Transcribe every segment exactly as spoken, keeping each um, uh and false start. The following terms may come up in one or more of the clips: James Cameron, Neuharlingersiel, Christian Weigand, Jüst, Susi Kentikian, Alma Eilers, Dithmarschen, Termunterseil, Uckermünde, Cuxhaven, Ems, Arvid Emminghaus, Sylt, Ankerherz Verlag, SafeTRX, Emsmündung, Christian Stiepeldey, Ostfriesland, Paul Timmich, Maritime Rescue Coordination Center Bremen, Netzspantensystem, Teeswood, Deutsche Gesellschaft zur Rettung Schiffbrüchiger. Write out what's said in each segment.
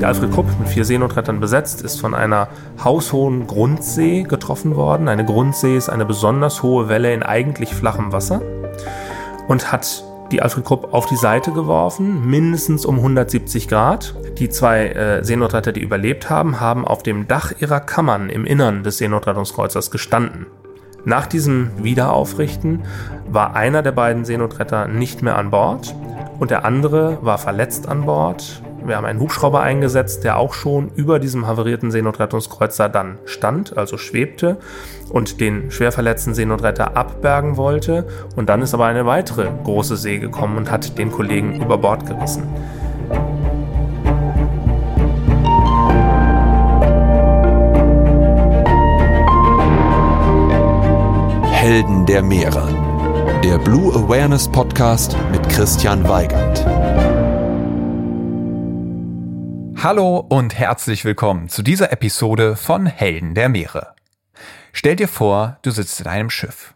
Der Alfried Krupp, mit vier Seenotrettern besetzt, ist von einer haushohen Grundsee getroffen worden. Eine Grundsee ist eine besonders hohe Welle in eigentlich flachem Wasser und hat die Alfried Krupp auf die Seite geworfen, mindestens um hundertsiebzig Grad. Die zwei äh, Seenotretter, die überlebt haben, haben auf dem Dach ihrer Kammern im Innern des Seenotrettungskreuzers gestanden. Nach diesem Wiederaufrichten war einer der beiden Seenotretter nicht mehr an Bord und der andere war verletzt an Bord. Wir haben einen Hubschrauber eingesetzt, der auch schon über diesem havarierten Seenotrettungskreuzer dann stand, also schwebte und den schwer verletzten Seenotretter abbergen wollte. Und dann ist aber eine weitere große See gekommen und hat den Kollegen über Bord gerissen. Helden der Meere. Der Blue Awareness Podcast mit Christian Weigand. Hallo und herzlich willkommen zu dieser Episode von Helden der Meere. Stell dir vor, du sitzt in einem Schiff.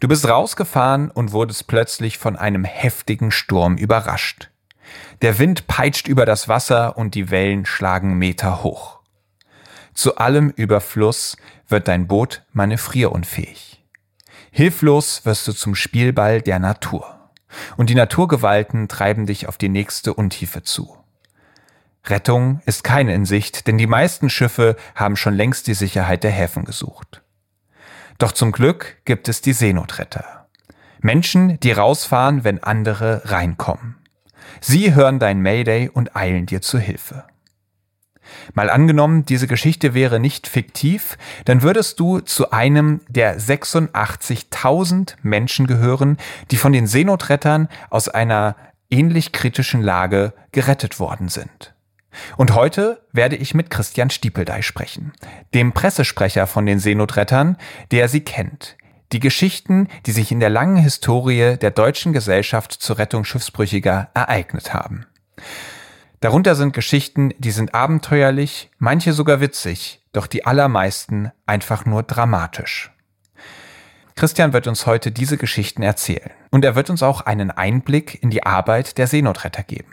Du bist rausgefahren und wurdest plötzlich von einem heftigen Sturm überrascht. Der Wind peitscht über das Wasser und die Wellen schlagen Meter hoch. Zu allem Überfluss wird dein Boot manövrierunfähig. Hilflos wirst du zum Spielball der Natur. Und die Naturgewalten treiben dich auf die nächste Untiefe zu. Rettung ist keine in Sicht, denn die meisten Schiffe haben schon längst die Sicherheit der Häfen gesucht. Doch zum Glück gibt es die Seenotretter. Menschen, die rausfahren, wenn andere reinkommen. Sie hören dein Mayday und eilen dir zur Hilfe. Mal angenommen, diese Geschichte wäre nicht fiktiv, dann würdest du zu einem der sechsundachtzigtausend Menschen gehören, die von den Seenotrettern aus einer ähnlich kritischen Lage gerettet worden sind. Und heute werde ich mit Christian Stiepeldey sprechen, dem Pressesprecher von den Seenotrettern, der sie kennt. Die Geschichten, die sich in der langen Historie der Deutschen Gesellschaft zur Rettung Schiffbrüchiger ereignet haben. Darunter sind Geschichten, die sind abenteuerlich, manche sogar witzig, doch die allermeisten einfach nur dramatisch. Christian wird uns heute diese Geschichten erzählen. Und er wird uns auch einen Einblick in die Arbeit der Seenotretter geben.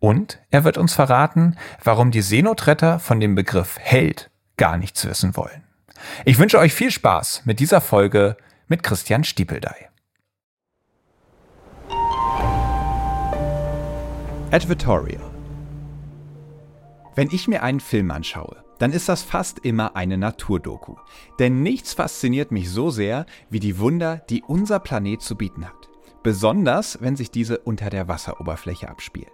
Und er wird uns verraten, warum die Seenotretter von dem Begriff Held gar nichts wissen wollen. Ich wünsche euch viel Spaß mit dieser Folge mit Christian Stiepeldey. Advertorial. Wenn ich mir einen Film anschaue, dann ist das fast immer eine Naturdoku. Denn nichts fasziniert mich so sehr wie die Wunder, die unser Planet zu bieten hat. Besonders, wenn sich diese unter der Wasseroberfläche abspielen.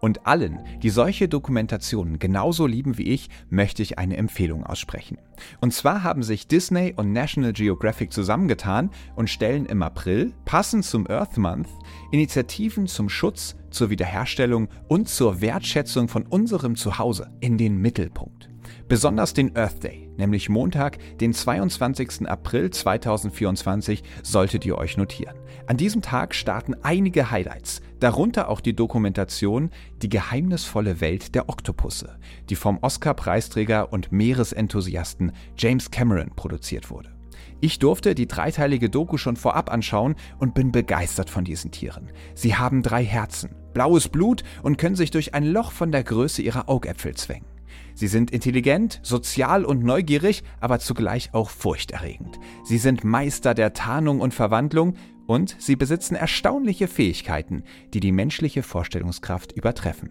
Und allen, die solche Dokumentationen genauso lieben wie ich, möchte ich eine Empfehlung aussprechen. Und zwar haben sich Disney und National Geographic zusammengetan und stellen im April, passend zum Earth Month, Initiativen zum Schutz, zur Wiederherstellung und zur Wertschätzung von unserem Zuhause in den Mittelpunkt. Besonders den Earth Day, nämlich Montag, den zweiundzwanzigsten April zweitausendvierundzwanzig, solltet ihr euch notieren. An diesem Tag starten einige Highlights, darunter auch die Dokumentation Die geheimnisvolle Welt der Oktopusse, die vom Oscar-Preisträger und Meeresenthusiasten James Cameron produziert wurde. Ich durfte die dreiteilige Doku schon vorab anschauen und bin begeistert von diesen Tieren. Sie haben drei Herzen, blaues Blut und können sich durch ein Loch von der Größe ihrer Augäpfel zwängen. Sie sind intelligent, sozial und neugierig, aber zugleich auch furchterregend. Sie sind Meister der Tarnung und Verwandlung und sie besitzen erstaunliche Fähigkeiten, die die menschliche Vorstellungskraft übertreffen.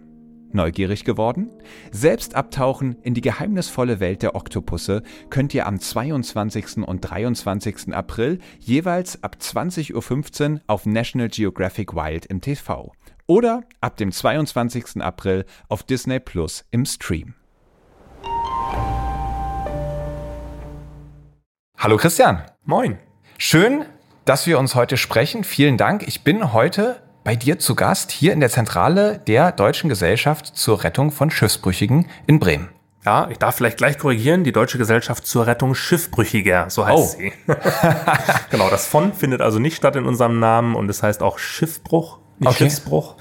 Neugierig geworden? Selbst abtauchen in die geheimnisvolle Welt der Oktopusse könnt ihr am zweiundzwanzigsten und dreiundzwanzigsten April jeweils ab zwanzig Uhr fünfzehn auf National Geographic Wild im T V oder ab dem zweiundzwanzigsten April auf Disney Plus im Stream. Hallo Christian. Moin. Schön, dass wir uns heute sprechen. Vielen Dank. Ich bin heute bei dir zu Gast hier in der Zentrale der Deutschen Gesellschaft zur Rettung von Schiffbrüchigen in Bremen. Ja, ich darf vielleicht gleich korrigieren. Die Deutsche Gesellschaft zur Rettung Schiffbrüchiger, so heißt oh. sie. Genau, das von findet also nicht statt in unserem Namen und es heißt auch Schiffbruch, nicht okay. Schiffsbruch.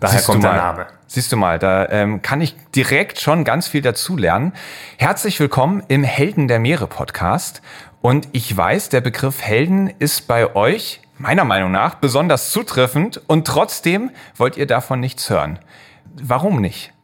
Daher Siehst kommt der Name. Siehst du mal, da ähm, kann ich direkt schon ganz viel dazulernen. Herzlich willkommen im Helden der Meere Podcast. Und ich weiß, der Begriff Helden ist bei euch, meiner Meinung nach, besonders zutreffend und trotzdem wollt ihr davon nichts hören. Warum nicht?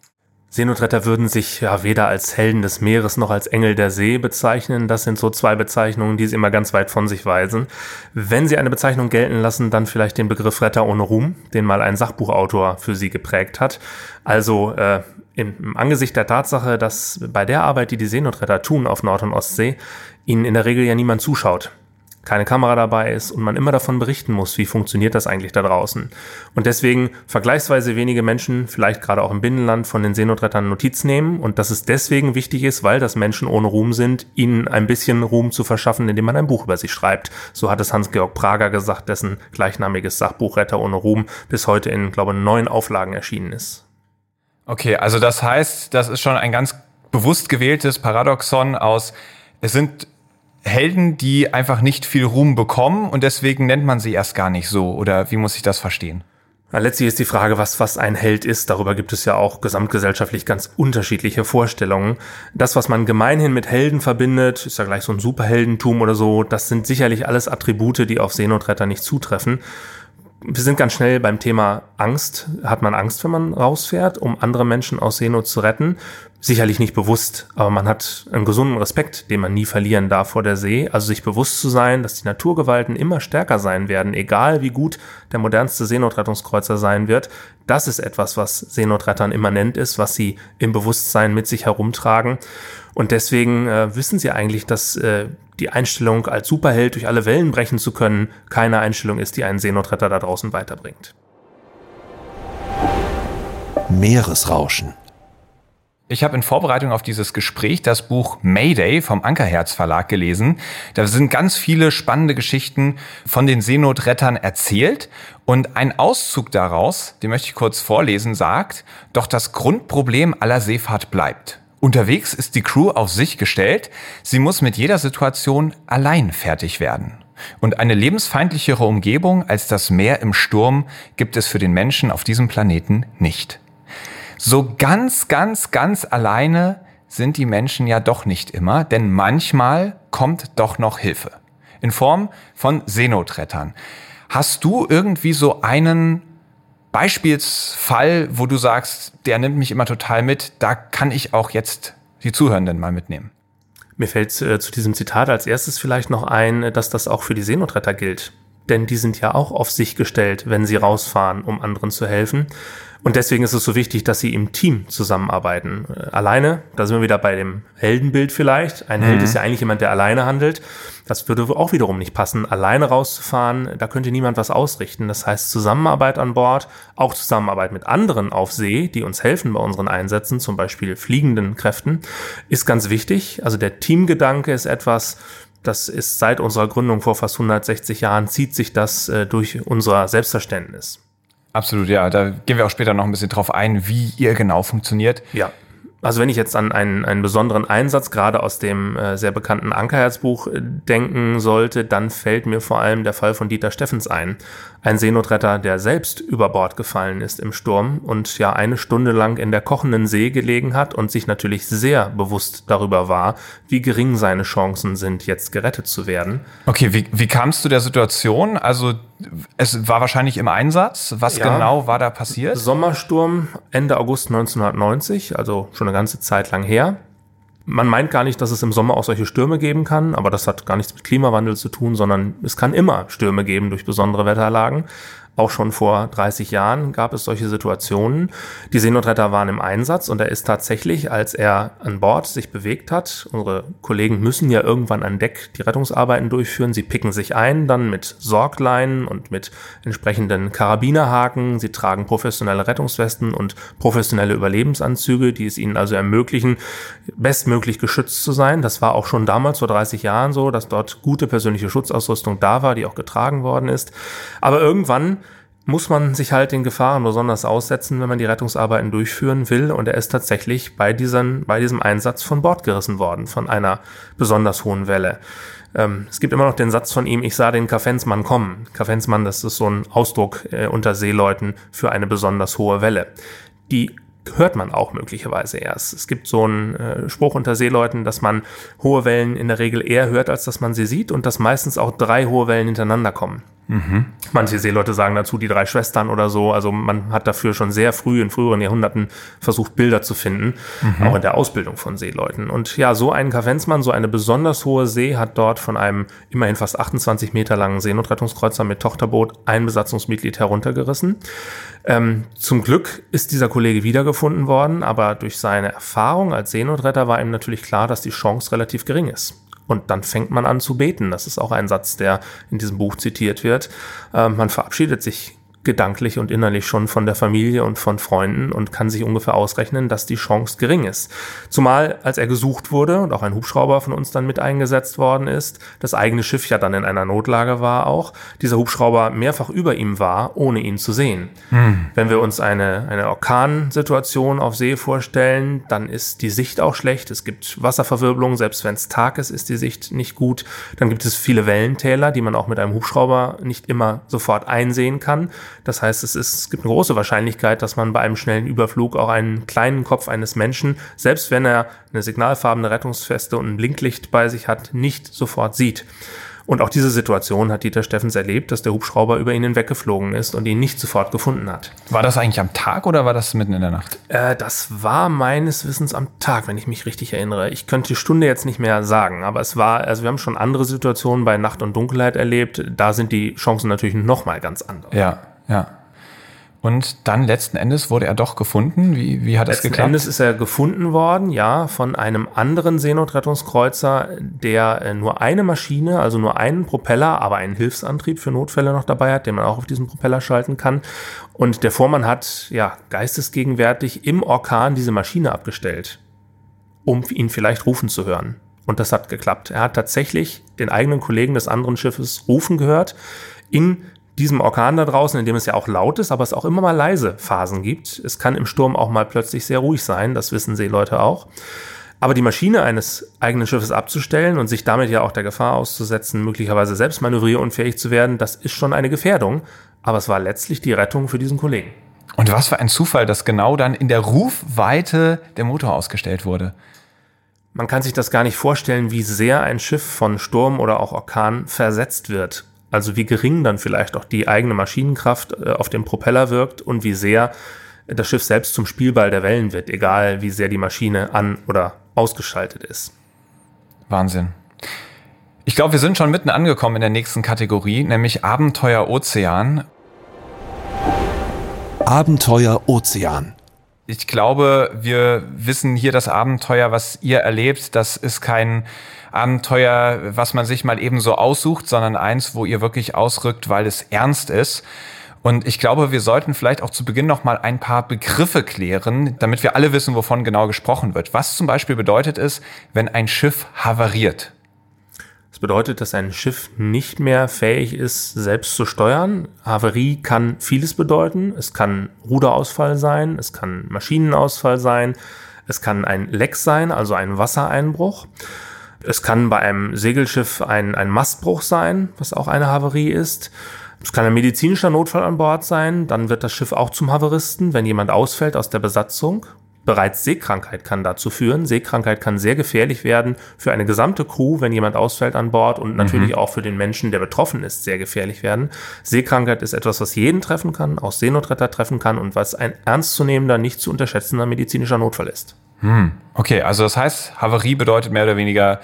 Seenotretter würden sich ja weder als Helden des Meeres noch als Engel der See bezeichnen. Das sind so zwei Bezeichnungen, die sie immer ganz weit von sich weisen. Wenn sie eine Bezeichnung gelten lassen, dann vielleicht den Begriff Retter ohne Ruhm, den mal ein Sachbuchautor für sie geprägt hat. Also äh, im, im Angesicht der Tatsache, dass bei der Arbeit, die die Seenotretter tun auf Nord- und Ostsee, ihnen in der Regel ja niemand zuschaut, keine Kamera dabei ist und man immer davon berichten muss, wie funktioniert das eigentlich da draußen. Und deswegen vergleichsweise wenige Menschen, vielleicht gerade auch im Binnenland, von den Seenotrettern Notiz nehmen und dass es deswegen wichtig ist, weil das Menschen ohne Ruhm sind, ihnen ein bisschen Ruhm zu verschaffen, indem man ein Buch über sie schreibt. So hat es Hans-Georg Prager gesagt, dessen gleichnamiges Sachbuch Retter ohne Ruhm bis heute in, glaube ich, neun Auflagen erschienen ist. Okay, also das heißt, das ist schon ein ganz bewusst gewähltes Paradoxon aus, es sind Helden, die einfach nicht viel Ruhm bekommen und deswegen nennt man sie erst gar nicht so, oder wie muss ich das verstehen? Letztlich ist die Frage, was, was ein Held ist. Darüber gibt es ja auch gesamtgesellschaftlich ganz unterschiedliche Vorstellungen. Das, was man gemeinhin mit Helden verbindet, ist ja gleich so ein Superheldentum oder so, das sind sicherlich alles Attribute, die auf Seenotretter nicht zutreffen. Wir sind ganz schnell beim Thema Angst. Hat man Angst, wenn man rausfährt, um andere Menschen aus Seenot zu retten? Sicherlich nicht bewusst, aber man hat einen gesunden Respekt, den man nie verlieren darf vor der See. Also sich bewusst zu sein, dass die Naturgewalten immer stärker sein werden, egal wie gut der modernste Seenotrettungskreuzer sein wird. Das ist etwas, was Seenotrettern immanent ist, was sie im Bewusstsein mit sich herumtragen. Und deswegen äh, wissen sie eigentlich, dass äh, die Einstellung, als Superheld durch alle Wellen brechen zu können, keine Einstellung ist, die einen Seenotretter da draußen weiterbringt. Meeresrauschen. Ich habe in Vorbereitung auf dieses Gespräch das Buch Mayday vom Ankerherz Verlag gelesen. Da sind ganz viele spannende Geschichten von den Seenotrettern erzählt. Und ein Auszug daraus, den möchte ich kurz vorlesen, sagt, doch das Grundproblem aller Seefahrt bleibt. Unterwegs ist die Crew auf sich gestellt. Sie muss mit jeder Situation allein fertig werden. Und eine lebensfeindlichere Umgebung als das Meer im Sturm gibt es für den Menschen auf diesem Planeten nicht. So ganz, ganz, ganz alleine sind die Menschen ja doch nicht immer, denn manchmal kommt doch noch Hilfe. In Form von Seenotrettern. Hast du irgendwie so einen Beispielsfall, wo du sagst, der nimmt mich immer total mit, da kann ich auch jetzt die Zuhörenden mal mitnehmen? Mir fällt äh, zu diesem Zitat als erstes vielleicht noch ein, dass das auch für die Seenotretter gilt. Denn die sind ja auch auf sich gestellt, wenn sie rausfahren, um anderen zu helfen. Und deswegen ist es so wichtig, dass sie im Team zusammenarbeiten. Alleine, da sind wir wieder bei dem Heldenbild vielleicht. Ein mhm. Held ist ja eigentlich jemand, der alleine handelt. Das würde auch wiederum nicht passen. Alleine rauszufahren, da könnte niemand was ausrichten. Das heißt Zusammenarbeit an Bord, auch Zusammenarbeit mit anderen auf See, die uns helfen bei unseren Einsätzen, zum Beispiel fliegenden Kräften, ist ganz wichtig. Also der Teamgedanke ist etwas, das ist seit unserer Gründung vor fast hundertsechzig Jahren, zieht sich das äh, durch unser Selbstverständnis. Absolut, ja. Da gehen wir auch später noch ein bisschen drauf ein, wie ihr genau funktioniert. Ja, also wenn ich jetzt an einen, einen besonderen Einsatz, gerade aus dem äh, sehr bekannten Ankerherzbuch, äh, denken sollte, dann fällt mir vor allem der Fall von Dieter Steffens ein. Ein Seenotretter, der selbst über Bord gefallen ist im Sturm und ja eine Stunde lang in der kochenden See gelegen hat und sich natürlich sehr bewusst darüber war, wie gering seine Chancen sind, jetzt gerettet zu werden. Okay, wie, wie kamst du der Situation? Also es war wahrscheinlich im Einsatz. Was ja, genau war da passiert? Sommersturm Ende August neunzehnhundertneunzig, also schon eine ganze Zeit lang her. Man meint gar nicht, dass es im Sommer auch solche Stürme geben kann, aber das hat gar nichts mit Klimawandel zu tun, sondern es kann immer Stürme geben durch besondere Wetterlagen. Auch schon vor dreißig Jahren gab es solche Situationen. Die Seenotretter waren im Einsatz und er ist tatsächlich, als er an Bord sich bewegt hat, unsere Kollegen müssen ja irgendwann an Deck die Rettungsarbeiten durchführen, sie picken sich ein, dann mit Sorgleinen und mit entsprechenden Karabinerhaken, sie tragen professionelle Rettungswesten und professionelle Überlebensanzüge, die es ihnen also ermöglichen, bestmöglich geschützt zu sein. Das war auch schon damals vor dreißig Jahren so, dass dort gute persönliche Schutzausrüstung da war, die auch getragen worden ist. Aber irgendwann muss man sich halt den Gefahren besonders aussetzen, wenn man die Rettungsarbeiten durchführen will. Und er ist tatsächlich bei diesem, bei diesem Einsatz von Bord gerissen worden, von einer besonders hohen Welle. Ähm, es gibt immer noch den Satz von ihm, ich sah den Kaventsmann kommen. Kaventsmann, das ist so ein Ausdruck äh, unter Seeleuten für eine besonders hohe Welle. Die hört man auch möglicherweise erst. Es gibt so einen äh, Spruch unter Seeleuten, dass man hohe Wellen in der Regel eher hört, als dass man sie sieht und dass meistens auch drei hohe Wellen hintereinander kommen. Mhm. Manche Seeleute sagen dazu die drei Schwestern oder so. Also man hat dafür schon sehr früh in früheren Jahrhunderten versucht, Bilder zu finden, mhm. auch in der Ausbildung von Seeleuten. Und ja, so einen Kaventsmann, so eine besonders hohe See hat dort von einem immerhin fast achtundzwanzig Meter langen Seenotrettungskreuzer mit Tochterboot ein Besatzungsmitglied heruntergerissen. Ähm, zum Glück ist dieser Kollege wiedergefunden worden, aber durch seine Erfahrung als Seenotretter war ihm natürlich klar, dass die Chance relativ gering ist. Und dann fängt man an zu beten. Das ist auch ein Satz, der in diesem Buch zitiert wird. Ähm, man verabschiedet sich gedanklich und innerlich schon von der Familie und von Freunden und kann sich ungefähr ausrechnen, dass die Chance gering ist. Zumal, als er gesucht wurde und auch ein Hubschrauber von uns dann mit eingesetzt worden ist, das eigene Schiff ja dann in einer Notlage war auch, dieser Hubschrauber mehrfach über ihm war, ohne ihn zu sehen. Hm. Wenn wir uns eine, eine Orkansituation auf See vorstellen, dann ist die Sicht auch schlecht. Es gibt Wasserverwirbelungen, selbst wenn es Tag ist, ist die Sicht nicht gut. Dann gibt es viele Wellentäler, die man auch mit einem Hubschrauber nicht immer sofort einsehen kann. Das heißt, es ist, es gibt eine große Wahrscheinlichkeit, dass man bei einem schnellen Überflug auch einen kleinen Kopf eines Menschen, selbst wenn er eine signalfarbene Rettungsweste und ein Blinklicht bei sich hat, nicht sofort sieht. Und auch diese Situation hat Dieter Steffens erlebt, dass der Hubschrauber über ihn hinweggeflogen ist und ihn nicht sofort gefunden hat. War das eigentlich am Tag oder war das mitten in der Nacht? Äh, das war meines Wissens am Tag, wenn ich mich richtig erinnere. Ich könnte die Stunde jetzt nicht mehr sagen, aber es war, also wir haben schon andere Situationen bei Nacht und Dunkelheit erlebt. Da sind die Chancen natürlich nochmal ganz anders. Ja. Ja. Und dann letzten Endes wurde er doch gefunden. Wie, wie hat das geklappt? Letzten Endes ist er gefunden worden, ja, von einem anderen Seenotrettungskreuzer, der nur eine Maschine, also nur einen Propeller, aber einen Hilfsantrieb für Notfälle noch dabei hat, den man auch auf diesen Propeller schalten kann. Und der Vormann hat, ja, geistesgegenwärtig im Orkan diese Maschine abgestellt, um ihn vielleicht rufen zu hören. Und das hat geklappt. Er hat tatsächlich den eigenen Kollegen des anderen Schiffes rufen gehört, in diesem Orkan da draußen, in dem es ja auch laut ist, aber es auch immer mal leise Phasen gibt. Es kann im Sturm auch mal plötzlich sehr ruhig sein, das wissen Seeleute auch. Aber die Maschine eines eigenen Schiffes abzustellen und sich damit ja auch der Gefahr auszusetzen, möglicherweise selbst manövrierunfähig zu werden, das ist schon eine Gefährdung. Aber es war letztlich die Rettung für diesen Kollegen. Und was für ein Zufall, dass genau dann in der Rufweite der Motor ausgestellt wurde. Man kann sich das gar nicht vorstellen, wie sehr ein Schiff von Sturm oder auch Orkan versetzt wird. Also wie gering dann vielleicht auch die eigene Maschinenkraft auf den Propeller wirkt und wie sehr das Schiff selbst zum Spielball der Wellen wird, egal wie sehr die Maschine an- oder ausgeschaltet ist. Wahnsinn. Ich glaube, wir sind schon mitten angekommen in der nächsten Kategorie, nämlich Abenteuer Ozean. Abenteuer Ozean. Ich glaube, wir wissen hier das Abenteuer, was ihr erlebt. Das ist kein Abenteuer, was man sich mal eben so aussucht, sondern eins, wo ihr wirklich ausrückt, weil es ernst ist. Und ich glaube, wir sollten vielleicht auch zu Beginn noch mal ein paar Begriffe klären, damit wir alle wissen, wovon genau gesprochen wird. Was zum Beispiel bedeutet es, wenn ein Schiff havariert? Das bedeutet, dass ein Schiff nicht mehr fähig ist, selbst zu steuern. Havarie kann vieles bedeuten. Es kann Ruderausfall sein, es kann Maschinenausfall sein, es kann ein Leck sein, also ein Wassereinbruch. Es kann bei einem Segelschiff ein, ein Mastbruch sein, was auch eine Havarie ist. Es kann ein medizinischer Notfall an Bord sein. Dann wird das Schiff auch zum Havaristen, wenn jemand ausfällt aus der Besatzung. Bereits Seekrankheit kann dazu führen. Seekrankheit kann sehr gefährlich werden für eine gesamte Crew, wenn jemand ausfällt an Bord und natürlich mhm. auch für den Menschen, der betroffen ist, sehr gefährlich werden. Seekrankheit ist etwas, was jeden treffen kann, auch Seenotretter treffen kann und was ein ernstzunehmender, nicht zu unterschätzender medizinischer Notfall ist. Hm. Okay, also das heißt, Havarie bedeutet mehr oder weniger,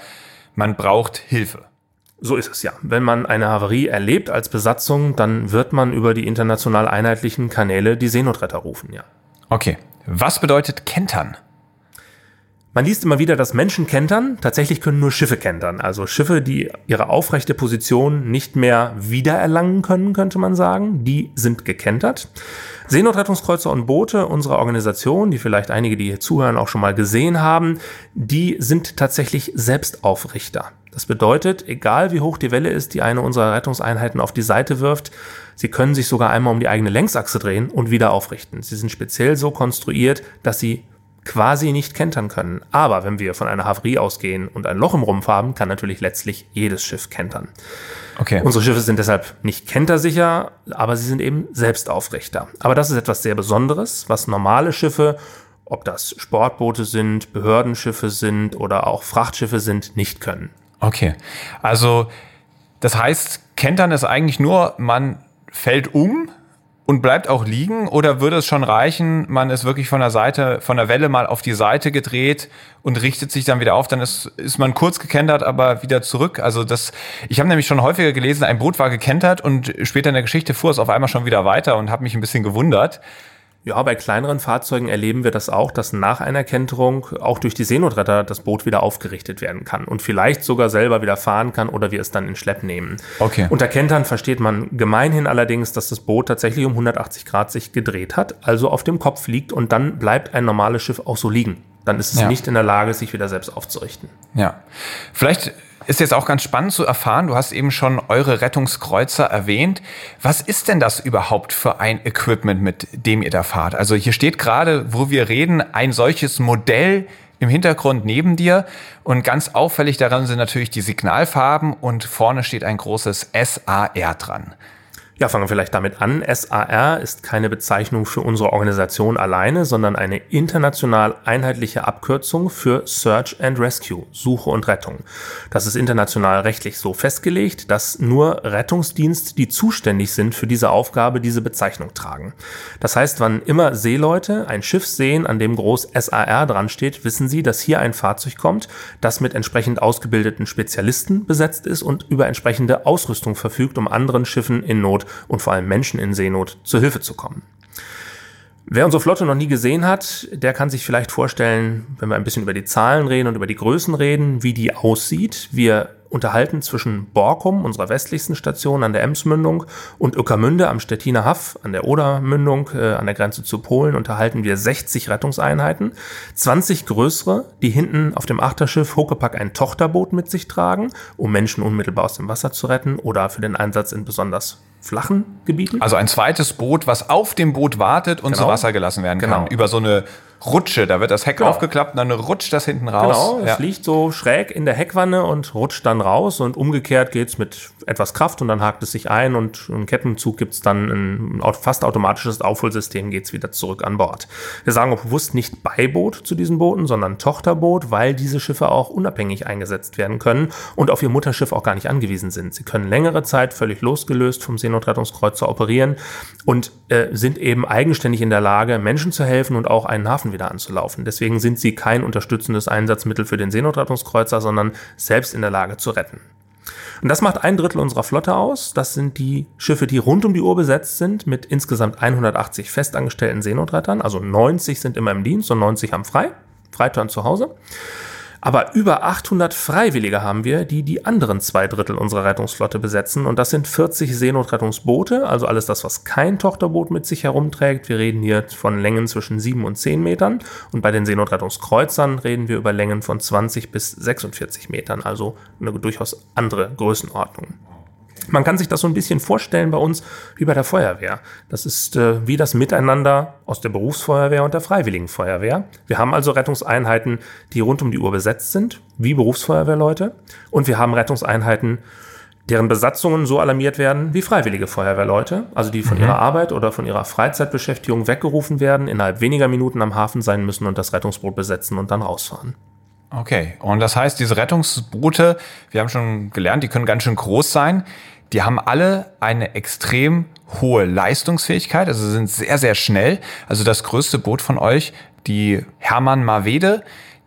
man braucht Hilfe. So ist es ja. Wenn man eine Havarie erlebt als Besatzung, dann wird man über die international einheitlichen Kanäle die Seenotretter rufen, ja. Okay. Was bedeutet kentern? Man liest immer wieder, dass Menschen kentern. Tatsächlich können nur Schiffe kentern. Also Schiffe, die ihre aufrechte Position nicht mehr wiedererlangen können, könnte man sagen. Die sind gekentert. Seenotrettungskreuzer und Boote unserer Organisation, die vielleicht einige, die hier zuhören, auch schon mal gesehen haben, die sind tatsächlich Selbstaufrichter. Das bedeutet, egal wie hoch die Welle ist, die eine unserer Rettungseinheiten auf die Seite wirft, sie können sich sogar einmal um die eigene Längsachse drehen und wieder aufrichten. Sie sind speziell so konstruiert, dass sie quasi nicht kentern können. Aber wenn wir von einer Havarie ausgehen und ein Loch im Rumpf haben, kann natürlich letztlich jedes Schiff kentern. Okay. Unsere Schiffe sind deshalb nicht kentersicher, aber sie sind eben Selbstaufrichter. Aber das ist etwas sehr Besonderes, was normale Schiffe, ob das Sportboote sind, Behördenschiffe sind oder auch Frachtschiffe sind, nicht können. Okay, also das heißt, Kentern ist eigentlich nur, man fällt um und bleibt auch liegen, oder würde es schon reichen, man ist wirklich von der Seite, von der Welle mal auf die Seite gedreht und richtet sich dann wieder auf, dann ist, ist man kurz gekentert, aber wieder zurück. Also das, ich habe nämlich schon häufiger gelesen, ein Boot war gekentert und später in der Geschichte fuhr es auf einmal schon wieder weiter, und habe mich ein bisschen gewundert. Ja, bei kleineren Fahrzeugen erleben wir das auch, dass nach einer Kenterung auch durch die Seenotretter das Boot wieder aufgerichtet werden kann und vielleicht sogar selber wieder fahren kann, oder wir es dann in Schlepp nehmen. Okay. Unter Kentern versteht man gemeinhin allerdings, dass das Boot tatsächlich um hundertachtzig Grad sich gedreht hat, also auf dem Kopf liegt, und dann bleibt ein normales Schiff auch so liegen. Dann ist es ja nicht in der Lage, sich wieder selbst aufzurichten. Ja, vielleicht ist jetzt auch ganz spannend zu erfahren, du hast eben schon eure Rettungskreuzer erwähnt. Was ist denn das überhaupt für ein Equipment, mit dem ihr da fahrt? Also hier steht gerade, wo wir reden, ein solches Modell im Hintergrund neben dir. Und ganz auffällig daran sind natürlich die Signalfarben, und vorne steht ein großes S A R dran. Ja, fangen wir vielleicht damit an. S A R ist keine Bezeichnung für unsere Organisation alleine, sondern eine international einheitliche Abkürzung für Search and Rescue, Suche und Rettung. Das ist international rechtlich so festgelegt, dass nur Rettungsdienste, die zuständig sind für diese Aufgabe, diese Bezeichnung tragen. Das heißt, wann immer Seeleute ein Schiff sehen, an dem groß S A R dran steht, wissen sie, dass hier ein Fahrzeug kommt, das mit entsprechend ausgebildeten Spezialisten besetzt ist und über entsprechende Ausrüstung verfügt, um anderen Schiffen in Not und vor allem Menschen in Seenot zur Hilfe zu kommen. Wer unsere Flotte noch nie gesehen hat, der kann sich vielleicht vorstellen, wenn wir ein bisschen über die Zahlen reden und über die Größen reden, wie die aussieht. Wir unterhalten zwischen Borkum, unserer westlichsten Station an der Emsmündung, und Uckermünde am Stettiner Haff, an der Odermündung, äh, an der Grenze zu Polen, unterhalten wir sechzig Rettungseinheiten, zwanzig größere, die hinten auf dem Achterschiff Huckepack ein Tochterboot mit sich tragen, um Menschen unmittelbar aus dem Wasser zu retten oder für den Einsatz in besonders flachen Gebieten. Also ein zweites Boot, was auf dem Boot wartet und genau. zu Wasser gelassen werden genau. kann, über so eine Rutsche, da wird das Heck genau. aufgeklappt und dann rutscht das hinten raus. Genau, ja. Es liegt so schräg in der Heckwanne und rutscht dann raus, und umgekehrt geht's mit etwas Kraft und dann hakt es sich ein, und im Kettenzug gibt's dann ein fast automatisches Aufholsystem, geht's wieder zurück an Bord. Wir sagen auch bewusst nicht Beiboot zu diesen Booten, sondern Tochterboot, weil diese Schiffe auch unabhängig eingesetzt werden können und auf ihr Mutterschiff auch gar nicht angewiesen sind. Sie können längere Zeit völlig losgelöst vom Seenotrettungskreuzer operieren und äh, sind eben eigenständig in der Lage, Menschen zu helfen und auch einen Hafen wieder anzulaufen. Deswegen sind sie kein unterstützendes Einsatzmittel für den Seenotrettungskreuzer, sondern selbst in der Lage zu retten. Und das macht ein Drittel unserer Flotte aus. Das sind die Schiffe, die rund um die Uhr besetzt sind, mit insgesamt hundertachtzig festangestellten Seenotrettern. Also neunzig sind immer im Dienst und neunzig haben frei. Freiturn zu Hause. Aber über achthundert Freiwillige haben wir, die die anderen zwei Drittel unserer Rettungsflotte besetzen. Und das sind vierzig Seenotrettungsboote, also alles das, was kein Tochterboot mit sich herumträgt. Wir reden hier von Längen zwischen sieben und zehn Metern. Und bei den Seenotrettungskreuzern reden wir über Längen von zwanzig bis sechsundvierzig Metern. Also eine durchaus andere Größenordnung. Man kann sich das so ein bisschen vorstellen bei uns wie bei der Feuerwehr. Das ist äh, wie das Miteinander aus der Berufsfeuerwehr und der Freiwilligenfeuerwehr. Wir haben also Rettungseinheiten, die rund um die Uhr besetzt sind, wie Berufsfeuerwehrleute. Und wir haben Rettungseinheiten, deren Besatzungen so alarmiert werden wie freiwillige Feuerwehrleute, also die von mhm. ihrer Arbeit oder von ihrer Freizeitbeschäftigung weggerufen werden, innerhalb weniger Minuten am Hafen sein müssen und das Rettungsboot besetzen und dann rausfahren. Okay, und das heißt, diese Rettungsboote, wir haben schon gelernt, die können ganz schön groß sein. Die haben alle eine extrem hohe Leistungsfähigkeit, also sind sehr, sehr schnell. Also das größte Boot von euch, die Hermann Marwede,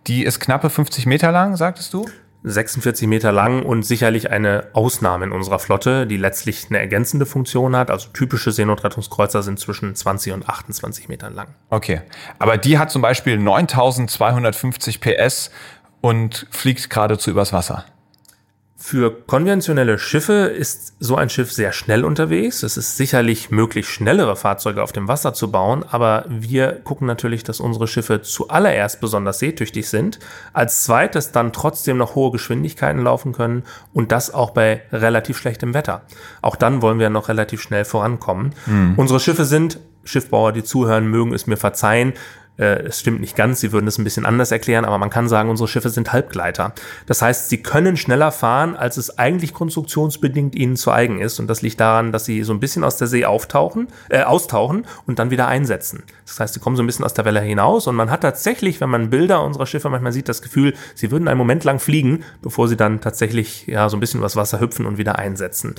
die ist knappe fünfzig Meter lang, sagtest du? sechsundvierzig Meter lang und sicherlich eine Ausnahme in unserer Flotte, die letztlich eine ergänzende Funktion hat. Also typische Seenotrettungskreuzer sind zwischen zwanzig und achtundzwanzig Metern lang. Okay, aber die hat zum Beispiel neuntausendzweihundertfünfzig P S und fliegt geradezu übers Wasser. Für konventionelle Schiffe ist so ein Schiff sehr schnell unterwegs. Es ist sicherlich möglich, schnellere Fahrzeuge auf dem Wasser zu bauen, aber wir gucken natürlich, dass unsere Schiffe zuallererst besonders seetüchtig sind, als zweites dann trotzdem noch hohe Geschwindigkeiten laufen können und das auch bei relativ schlechtem Wetter. Auch dann wollen wir noch relativ schnell vorankommen. Mhm. Unsere Schiffe sind, Schiffbauer, die zuhören, mögen es mir verzeihen, Äh, es stimmt nicht ganz, sie würden das ein bisschen anders erklären, aber man kann sagen, unsere Schiffe sind Halbgleiter. Das heißt, sie können schneller fahren, als es eigentlich konstruktionsbedingt ihnen zu eigen ist. Und das liegt daran, dass sie so ein bisschen aus der See auftauchen, äh, austauchen und dann wieder einsetzen. Das heißt, sie kommen so ein bisschen aus der Welle hinaus und man hat tatsächlich, wenn man Bilder unserer Schiffe manchmal sieht, das Gefühl, sie würden einen Moment lang fliegen, bevor sie dann tatsächlich ja so ein bisschen übers Wasser hüpfen und wieder einsetzen.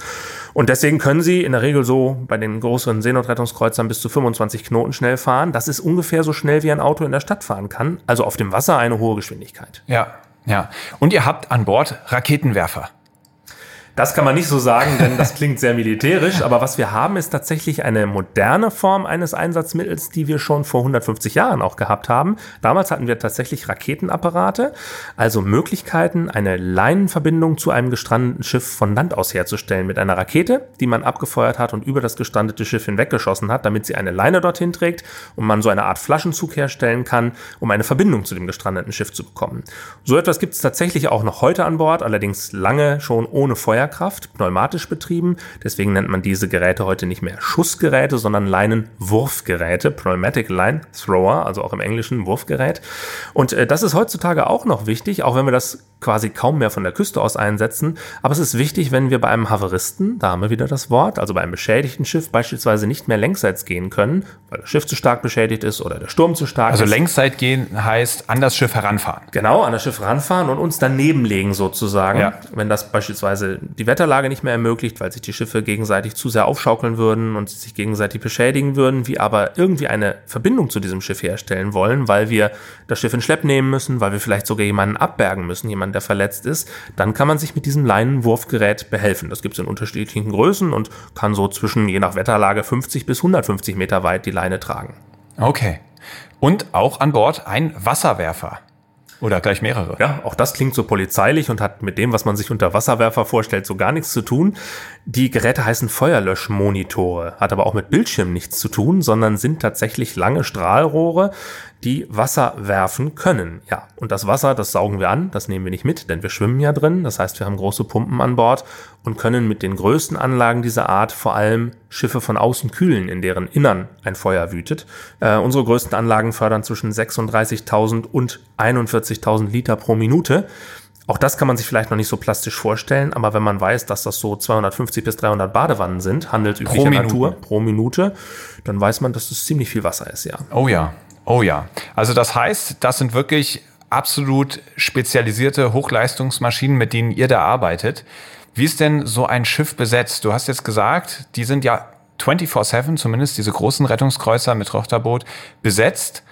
Und deswegen können sie in der Regel so bei den größeren Seenotrettungskreuzern bis zu fünfundzwanzig Knoten schnell fahren. Das ist ungefähr so schnell, wie ein Auto in der Stadt fahren kann. Also auf dem Wasser eine hohe Geschwindigkeit. Ja, ja. Und ihr habt an Bord Raketenwerfer. Das kann man nicht so sagen, denn das klingt sehr militärisch. Aber was wir haben, ist tatsächlich eine moderne Form eines Einsatzmittels, die wir schon vor hundertfünfzig Jahren auch gehabt haben. Damals hatten wir tatsächlich Raketenapparate, also Möglichkeiten, eine Leinenverbindung zu einem gestrandeten Schiff von Land aus herzustellen mit einer Rakete, die man abgefeuert hat und über das gestrandete Schiff hinweggeschossen hat, damit sie eine Leine dorthin trägt und man so eine Art Flaschenzug herstellen kann, um eine Verbindung zu dem gestrandeten Schiff zu bekommen. So etwas gibt es tatsächlich auch noch heute an Bord, allerdings lange schon ohne Feuer. Kraft, pneumatisch betrieben. Deswegen nennt man diese Geräte heute nicht mehr Schussgeräte, sondern Leinenwurfgeräte, Pneumatic Line Thrower, also auch im Englischen Wurfgerät. Und äh, das ist heutzutage auch noch wichtig, auch wenn wir das quasi kaum mehr von der Küste aus einsetzen. Aber es ist wichtig, wenn wir bei einem Havaristen, da haben wir wieder das Wort, also bei einem beschädigten Schiff beispielsweise nicht mehr längsseits gehen können, weil das Schiff zu stark beschädigt ist oder der Sturm zu stark ist. Also längsseits gehen heißt an das Schiff heranfahren. Genau, an das Schiff heranfahren und uns daneben legen sozusagen. Ja. Wenn das beispielsweise die Wetterlage nicht mehr ermöglicht, weil sich die Schiffe gegenseitig zu sehr aufschaukeln würden und sich gegenseitig beschädigen würden, wir aber irgendwie eine Verbindung zu diesem Schiff herstellen wollen, weil wir das Schiff in Schlepp nehmen müssen, weil wir vielleicht sogar jemanden abbergen müssen, jemanden, der verletzt ist, dann kann man sich mit diesem Leinenwurfgerät behelfen. Das gibt es in unterschiedlichen Größen und kann so zwischen, je nach Wetterlage, fünfzig bis hundertfünfzig Meter weit die Leine tragen. Okay. Und auch an Bord ein Wasserwerfer. Oder gleich mehrere. Ja, auch das klingt so polizeilich und hat mit dem, was man sich unter Wasserwerfer vorstellt, so gar nichts zu tun. Die Geräte heißen Feuerlöschmonitore, hat aber auch mit Bildschirm nichts zu tun, sondern sind tatsächlich lange Strahlrohre, die Wasser werfen können. Ja, und das Wasser, das saugen wir an, das nehmen wir nicht mit, denn wir schwimmen ja drin. Das heißt, wir haben große Pumpen an Bord und können mit den größten Anlagen dieser Art vor allem Schiffe von außen kühlen, in deren Innern ein Feuer wütet. Äh, unsere größten Anlagen fördern zwischen sechsunddreißigtausend und einundvierzigtausend Liter pro Minute. Auch das kann man sich vielleicht noch nicht so plastisch vorstellen, aber wenn man weiß, dass das so zweihundertfünfzig bis dreihundert Badewannen sind, handelsüblicher Natur, pro Minute, dann weiß man, dass das ziemlich viel Wasser ist, ja. Oh ja, oh ja. Also das heißt, das sind wirklich absolut spezialisierte Hochleistungsmaschinen, mit denen ihr da arbeitet. Wie ist denn so ein Schiff besetzt? Du hast jetzt gesagt, die sind ja vierundzwanzig sieben, zumindest diese großen Rettungskreuzer mit Tochterboot, besetzt.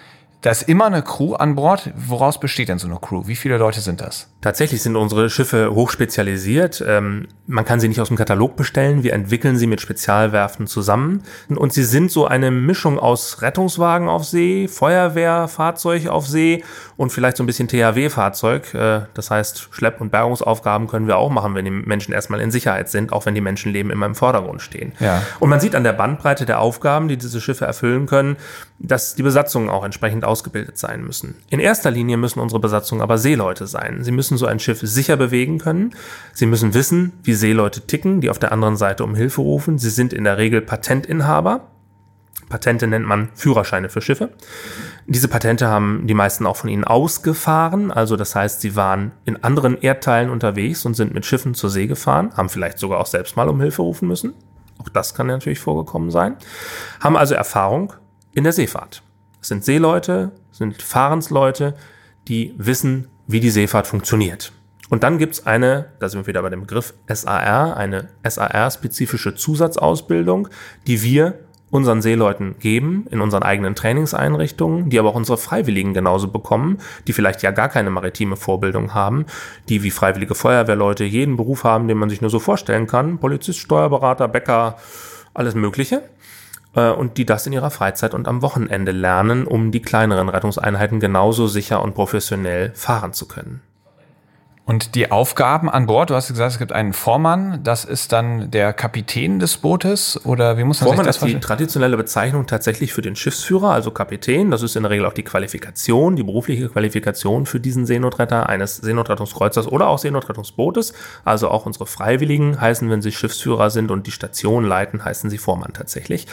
Da ist immer eine Crew an Bord. Woraus besteht denn so eine Crew? Wie viele Leute sind das? Tatsächlich sind unsere Schiffe hochspezialisiert. Ähm, man kann sie nicht aus dem Katalog bestellen. Wir entwickeln sie mit Spezialwerften zusammen. Und sie sind so eine Mischung aus Rettungswagen auf See, Feuerwehrfahrzeug auf See und vielleicht so ein bisschen T H W-Fahrzeug. Äh, das heißt, Schlepp- und Bergungsaufgaben können wir auch machen, wenn die Menschen erstmal in Sicherheit sind, auch wenn die Menschenleben immer im Vordergrund stehen. Ja. Und man sieht an der Bandbreite der Aufgaben, die diese Schiffe erfüllen können, dass die Besatzungen auch entsprechend aus ausgebildet sein müssen. In erster Linie müssen unsere Besatzungen aber Seeleute sein. Sie müssen so ein Schiff sicher bewegen können. Sie müssen wissen, wie Seeleute ticken, die auf der anderen Seite um Hilfe rufen. Sie sind in der Regel Patentinhaber. Patente nennt man Führerscheine für Schiffe. Diese Patente haben die meisten auch von ihnen ausgefahren. Also das heißt, sie waren in anderen Erdteilen unterwegs und sind mit Schiffen zur See gefahren, haben vielleicht sogar auch selbst mal um Hilfe rufen müssen. Auch das kann natürlich vorgekommen sein. Haben also Erfahrung in der Seefahrt. Sind Seeleute, sind Fahrensleute, die wissen, wie die Seefahrt funktioniert. Und dann gibt es eine, da sind wir wieder bei dem Begriff S A R, eine S A R-spezifische Zusatzausbildung, die wir unseren Seeleuten geben, in unseren eigenen Trainingseinrichtungen, die aber auch unsere Freiwilligen genauso bekommen, die vielleicht ja gar keine maritime Vorbildung haben, die wie freiwillige Feuerwehrleute jeden Beruf haben, den man sich nur so vorstellen kann, Polizist, Steuerberater, Bäcker, alles Mögliche. Und die das in ihrer Freizeit und am Wochenende lernen, um die kleineren Rettungseinheiten genauso sicher und professionell fahren zu können. Und die Aufgaben an Bord, du hast gesagt, es gibt einen Vormann, das ist dann der Kapitän des Bootes oder wie muss man Vormann das Vormann ist die traditionelle Bezeichnung tatsächlich für den Schiffsführer, also Kapitän. Das ist in der Regel auch die Qualifikation, die berufliche Qualifikation für diesen Seenotretter eines Seenotrettungskreuzers oder auch Seenotrettungsbootes. Also auch unsere Freiwilligen heißen, wenn sie Schiffsführer sind und die Station leiten, heißen sie Vormann tatsächlich.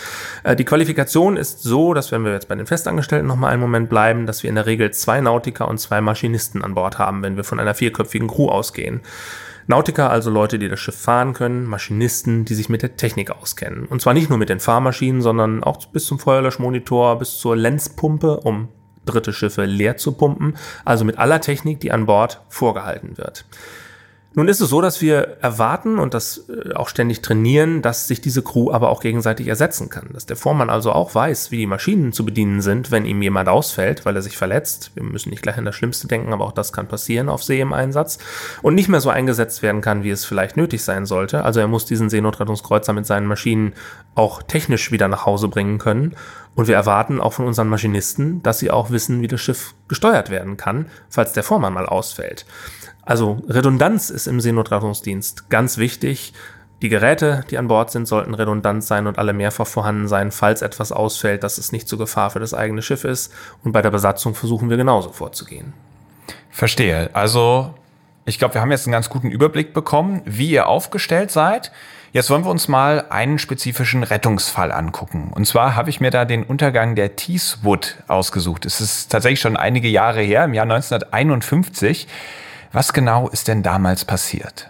Die Qualifikation ist so, dass wenn wir jetzt bei den Festangestellten nochmal einen Moment bleiben, dass wir in der Regel zwei Nautiker und zwei Maschinisten an Bord haben, wenn wir von einer vierköpfigen Crew ausgehen. Nautiker, also Leute, die das Schiff fahren können, Maschinisten, die sich mit der Technik auskennen. Und zwar nicht nur mit den Fahrmaschinen, sondern auch bis zum Feuerlöschmonitor, bis zur Lenzpumpe, um dritte Schiffe leer zu pumpen. Also mit aller Technik, die an Bord vorgehalten wird. Nun ist es so, dass wir erwarten und das auch ständig trainieren, dass sich diese Crew aber auch gegenseitig ersetzen kann. Dass der Vormann also auch weiß, wie die Maschinen zu bedienen sind, wenn ihm jemand ausfällt, weil er sich verletzt. Wir müssen nicht gleich an das Schlimmste denken, aber auch das kann passieren auf See im Einsatz. Und nicht mehr so eingesetzt werden kann, wie es vielleicht nötig sein sollte. Also er muss diesen Seenotrettungskreuzer mit seinen Maschinen auch technisch wieder nach Hause bringen können. Und wir erwarten auch von unseren Maschinisten, dass sie auch wissen, wie das Schiff gesteuert werden kann, falls der Vormann mal ausfällt. Also Redundanz ist im Seenotrettungsdienst ganz wichtig. Die Geräte, die an Bord sind, sollten redundant sein und alle mehrfach vorhanden sein, falls etwas ausfällt, dass es nicht zur Gefahr für das eigene Schiff ist. Und bei der Besatzung versuchen wir genauso vorzugehen. Verstehe. Also ich glaube, wir haben jetzt einen ganz guten Überblick bekommen, wie ihr aufgestellt seid. Jetzt wollen wir uns mal einen spezifischen Rettungsfall angucken. Und zwar habe ich mir da den Untergang der Teeswood ausgesucht. Es ist tatsächlich schon einige Jahre her, im Jahr neunzehnhunderteinundfünfzig. Was genau ist denn damals passiert?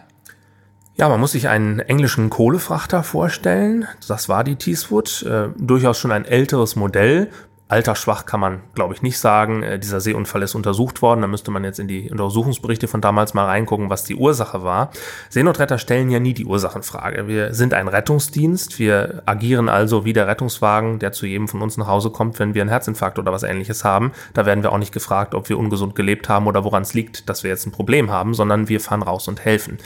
Ja, man muss sich einen englischen Kohlefrachter vorstellen. Das war die Teeswood, äh, durchaus schon ein älteres Modell. Altersschwach kann man, glaube ich, nicht sagen. Äh, dieser Seeunfall ist untersucht worden. Da müsste man jetzt in die Untersuchungsberichte von damals mal reingucken, was die Ursache war. Seenotretter stellen ja nie die Ursachenfrage. Wir sind ein Rettungsdienst. Wir agieren also wie der Rettungswagen, der zu jedem von uns nach Hause kommt, wenn wir einen Herzinfarkt oder was Ähnliches haben. Da werden wir auch nicht gefragt, ob wir ungesund gelebt haben oder woran es liegt, dass wir jetzt ein Problem haben, sondern wir fahren raus und helfen.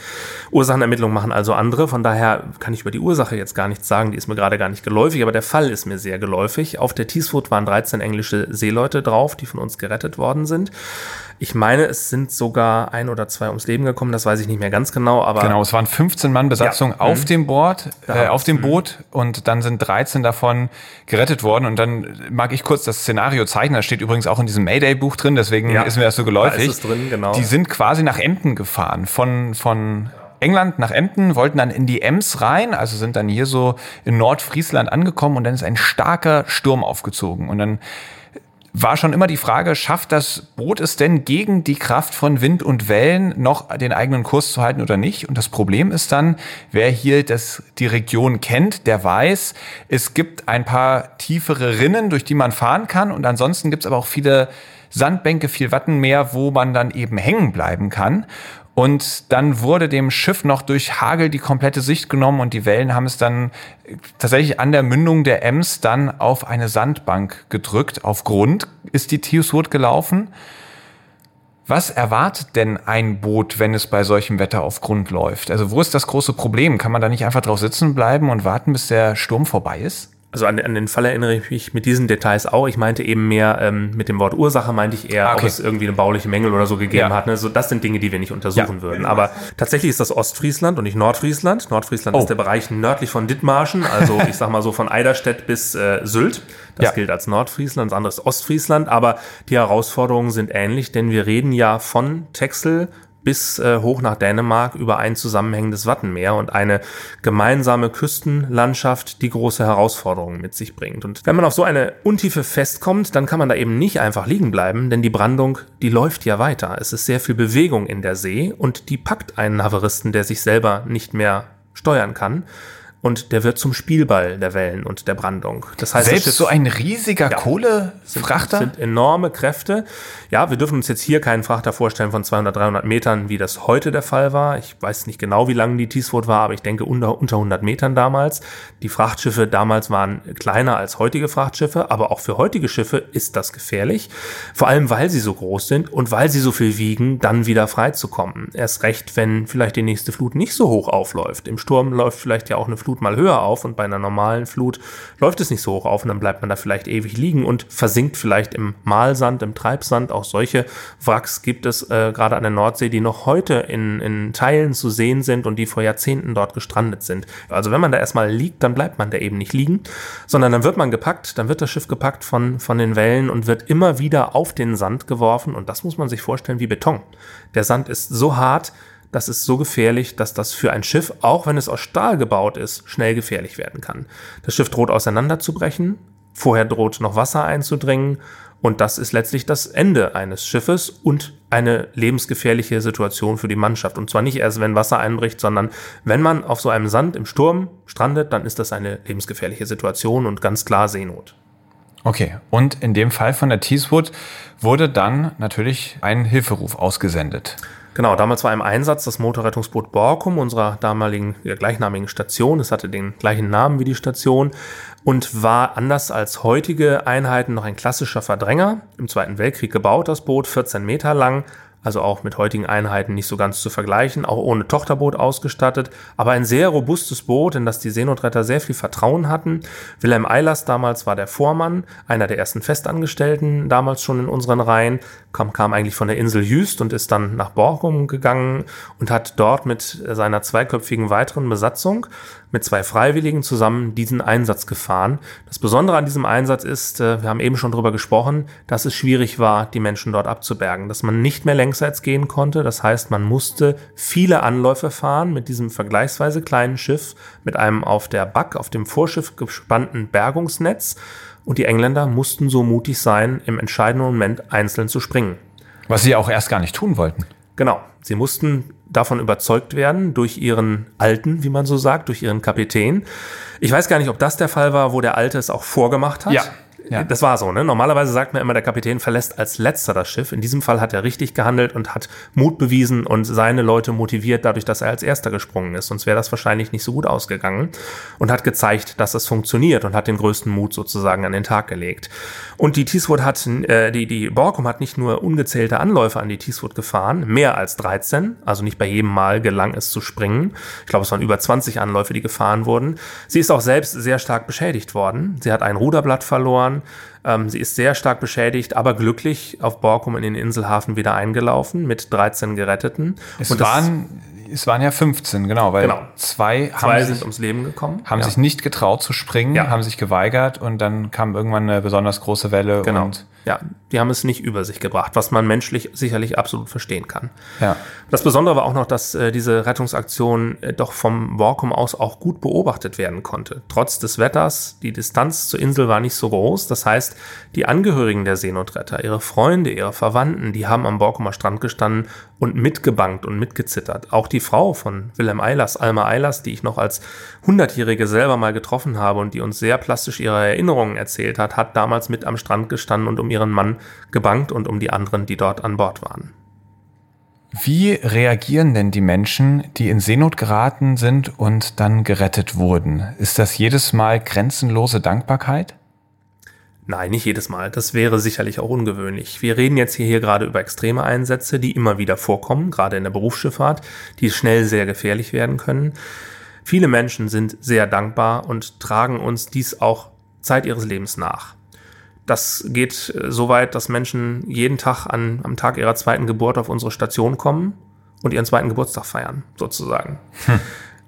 Ursachenermittlungen machen also andere. Von daher kann ich über die Ursache jetzt gar nichts sagen. Die ist mir gerade gar nicht geläufig, aber der Fall ist mir sehr geläufig. Auf der Teeswood waren dreizehn englische Seeleute drauf, die von uns gerettet worden sind. Ich meine, es sind sogar ein oder zwei ums Leben gekommen, das weiß ich nicht mehr ganz genau, aber genau, es waren fünfzehn Mann Besatzung ja. auf mhm. dem Board, äh, auf dem mhm. Boot und dann sind dreizehn davon gerettet worden und dann mag ich kurz das Szenario zeichnen, das steht übrigens auch in diesem Mayday-Buch drin, deswegen ja. ist mir das so geläufig. Da ist es drin, genau. Die sind quasi nach Emden gefahren, von von England nach Emden, wollten dann in die Ems rein, also sind dann hier so in Nordfriesland angekommen und dann ist ein starker Sturm aufgezogen und dann war schon immer die Frage, schafft das Boot es denn gegen die Kraft von Wind und Wellen noch den eigenen Kurs zu halten oder nicht? Und das Problem ist dann, wer hier das, die Region kennt, der weiß, es gibt ein paar tiefere Rinnen, durch die man fahren kann und ansonsten gibt es aber auch viele Sandbänke, viel Wattenmeer, wo man dann eben hängen bleiben kann. Und dann wurde dem Schiff noch durch Hagel die komplette Sicht genommen und die Wellen haben es dann tatsächlich an der Mündung der Ems dann auf eine Sandbank gedrückt. Auf Grund ist die Teeswood gelaufen. Was erwartet denn ein Boot, wenn es bei solchem Wetter auf Grund läuft? Also wo ist das große Problem? Kann man da nicht einfach drauf sitzen bleiben und warten, bis der Sturm vorbei ist? Also an, an den Fall erinnere ich mich mit diesen Details auch. Ich meinte eben mehr, ähm, mit dem Wort Ursache meinte ich eher, okay. ob es irgendwie eine bauliche Mängel oder so gegeben ja. hat. Ne? So, das sind Dinge, die wir nicht untersuchen ja. würden. Aber tatsächlich ist das Ostfriesland und nicht Nordfriesland. Nordfriesland oh. ist der Bereich nördlich von Dithmarschen, also ich sag mal so von Eiderstedt bis äh, Sylt. Das ja. gilt als Nordfriesland, das andere ist Ostfriesland. Aber die Herausforderungen sind ähnlich, denn wir reden ja von Texel bis äh, hoch nach Dänemark über ein zusammenhängendes Wattenmeer und eine gemeinsame Küstenlandschaft, die große Herausforderungen mit sich bringt. Und wenn man auf so eine Untiefe festkommt, dann kann man da eben nicht einfach liegen bleiben, denn die Brandung, die läuft ja weiter. Es ist sehr viel Bewegung in der See und die packt einen Havaristen, der sich selber nicht mehr steuern kann. Und der wird zum Spielball der Wellen und der Brandung. Das heißt, selbst das Schiff, so ein riesiger ja, Kohlefrachter? Sind, sind enorme Kräfte. Ja, wir dürfen uns jetzt hier keinen Frachter vorstellen von zweihundert, dreihundert Metern, wie das heute der Fall war. Ich weiß nicht genau, wie lang die Teeswood war, aber ich denke unter, unter hundert Metern damals. Die Frachtschiffe damals waren kleiner als heutige Frachtschiffe, aber auch für heutige Schiffe ist das gefährlich. Vor allem, weil sie so groß sind und weil sie so viel wiegen, dann wieder freizukommen. Erst recht, wenn vielleicht die nächste Flut nicht so hoch aufläuft. Im Sturm läuft vielleicht ja auch eine Flut Flut mal höher auf und bei einer normalen Flut läuft es nicht so hoch auf und dann bleibt man da vielleicht ewig liegen und versinkt vielleicht im Mahlsand, im Treibsand. Auch solche Wracks gibt es äh, gerade an der Nordsee, die noch heute in, in Teilen zu sehen sind und die vor Jahrzehnten dort gestrandet sind. Also wenn man da erstmal liegt, dann bleibt man da eben nicht liegen, sondern dann wird man gepackt, dann wird das Schiff gepackt von, von den Wellen und wird immer wieder auf den Sand geworfen und das muss man sich vorstellen wie Beton. Der Sand ist so hart, das ist so gefährlich, dass das für ein Schiff, auch wenn es aus Stahl gebaut ist, schnell gefährlich werden kann. Das Schiff droht auseinanderzubrechen, vorher droht noch Wasser einzudringen und das ist letztlich das Ende eines Schiffes und eine lebensgefährliche Situation für die Mannschaft. Und zwar nicht erst, wenn Wasser einbricht, sondern wenn man auf so einem Sand im Sturm strandet, dann ist das eine lebensgefährliche Situation und ganz klar Seenot. Okay, und in dem Fall von der Teeswood wurde dann natürlich ein Hilferuf ausgesendet. Genau, damals war im Einsatz das Motorrettungsboot Borkum, unserer damaligen, der gleichnamigen Station. Es hatte den gleichen Namen wie die Station und war anders als heutige Einheiten noch ein klassischer Verdränger. Im Zweiten Weltkrieg gebaut, das Boot, vierzehn Meter lang, also auch mit heutigen Einheiten nicht so ganz zu vergleichen, auch ohne Tochterboot ausgestattet, aber ein sehr robustes Boot, in das die Seenotretter sehr viel Vertrauen hatten. Wilhelm Eilers damals war der Vormann, einer der ersten Festangestellten, damals schon in unseren Reihen, kam, kam eigentlich von der Insel Jüst und ist dann nach Borkum gegangen und hat dort mit seiner zweiköpfigen weiteren Besatzung mit zwei Freiwilligen zusammen diesen Einsatz gefahren. Das Besondere an diesem Einsatz ist, wir haben eben schon drüber gesprochen, dass es schwierig war, die Menschen dort abzubergen, dass man nicht mehr längsseits gehen konnte. Das heißt, man musste viele Anläufe fahren mit diesem vergleichsweise kleinen Schiff, mit einem auf der Back, auf dem Vorschiff gespannten Bergungsnetz. Und die Engländer mussten so mutig sein, im entscheidenden Moment einzeln zu springen. Was sie auch erst gar nicht tun wollten. Genau. Sie mussten davon überzeugt werden durch ihren Alten, wie man so sagt, durch ihren Kapitän. Ich weiß gar nicht, ob das der Fall war, wo der Alte es auch vorgemacht hat. Ja. Ja. Das war so, ne? Normalerweise sagt man immer, der Kapitän verlässt als letzter das Schiff. In diesem Fall hat er richtig gehandelt und hat Mut bewiesen und seine Leute motiviert, dadurch, dass er als erster gesprungen ist. Sonst wäre das wahrscheinlich nicht so gut ausgegangen und hat gezeigt, dass es funktioniert und hat den größten Mut sozusagen an den Tag gelegt. Und die Teeswood hat, äh, die, die Borkum hat nicht nur ungezählte Anläufe an die Teeswood gefahren, mehr als dreizehn, also nicht bei jedem Mal gelang es zu springen. Ich glaube, es waren über zwanzig Anläufe, die gefahren wurden. Sie ist auch selbst sehr stark beschädigt worden. Sie hat ein Ruderblatt verloren. Sie ist sehr stark beschädigt, aber glücklich auf Borkum in den Inselhafen wieder eingelaufen mit dreizehn Geretteten. Es, und waren, es waren ja fünfzehn, genau, weil genau. zwei, haben zwei sich, sind ums Leben gekommen. Haben ja. sich nicht getraut zu springen, ja. haben sich geweigert und dann kam irgendwann eine besonders große Welle. Genau. Und ja, die haben es nicht über sich gebracht, was man menschlich sicherlich absolut verstehen kann. Ja. Das Besondere war auch noch, dass äh, diese Rettungsaktion äh, doch vom Borkum aus auch gut beobachtet werden konnte. Trotz des Wetters, die Distanz zur Insel war nicht so groß. Das heißt, die Angehörigen der Seenotretter, ihre Freunde, ihre Verwandten, die haben am Borkumer Strand gestanden und mitgebangt und mitgezittert. Auch die Frau von Wilhelm Eilers, Alma Eilers, die ich noch als Hundertjährige selber mal getroffen habe und die uns sehr plastisch ihre Erinnerungen erzählt hat, hat damals mit am Strand gestanden und um ihre ihren Mann gebangt und um die anderen, die dort an Bord waren. Wie reagieren denn die Menschen, die in Seenot geraten sind und dann gerettet wurden? Ist das jedes Mal grenzenlose Dankbarkeit? Nein, nicht jedes Mal. Das wäre sicherlich auch ungewöhnlich. Wir reden jetzt hier, hier gerade über extreme Einsätze, die immer wieder vorkommen, gerade in der Berufsschifffahrt, die schnell sehr gefährlich werden können. Viele Menschen sind sehr dankbar und tragen uns dies auch Zeit ihres Lebens nach. Das geht so weit, dass Menschen jeden Tag an, am Tag ihrer zweiten Geburt auf unsere Station kommen und ihren zweiten Geburtstag feiern, sozusagen. Hm.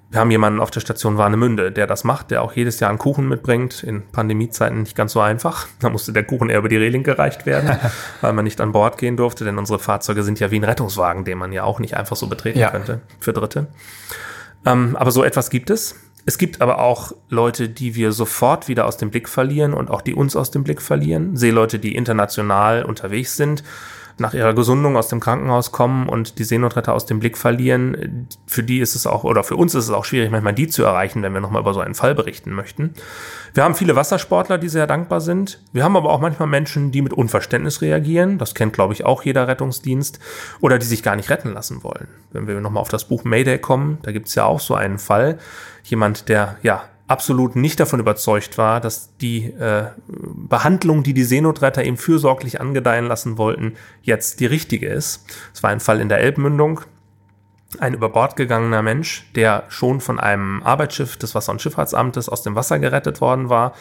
Wir haben jemanden auf der Station Warnemünde, der das macht, der auch jedes Jahr einen Kuchen mitbringt. In Pandemiezeiten nicht ganz so einfach. Da musste der Kuchen eher über die Reling gereicht werden, weil man nicht an Bord gehen durfte, denn unsere Fahrzeuge sind ja wie ein Rettungswagen, den man ja auch nicht einfach so betreten ja. könnte für Dritte. Ähm, aber so etwas gibt es. Es gibt aber auch Leute, die wir sofort wieder aus dem Blick verlieren und auch die uns aus dem Blick verlieren. Seeleute, die international unterwegs sind, nach ihrer Gesundung aus dem Krankenhaus kommen und die Seenotretter aus dem Blick verlieren. Für die ist es auch, oder für uns ist es auch schwierig, manchmal die zu erreichen, wenn wir nochmal über so einen Fall berichten möchten. Wir haben viele Wassersportler, die sehr dankbar sind. Wir haben aber auch manchmal Menschen, die mit Unverständnis reagieren. Das kennt, glaube ich, auch jeder Rettungsdienst. Oder die sich gar nicht retten lassen wollen. Wenn wir nochmal auf das Buch Mayday kommen, da gibt es ja auch so einen Fall. Jemand, der, ja, absolut nicht davon überzeugt war, dass die äh, Behandlung, die die Seenotretter ihm fürsorglich angedeihen lassen wollten, jetzt die richtige ist. Es war ein Fall in der Elbmündung. ein über Bord gegangener Mensch, der schon von einem Arbeitsschiff des Wasser- und Schifffahrtsamtes aus dem Wasser gerettet worden war.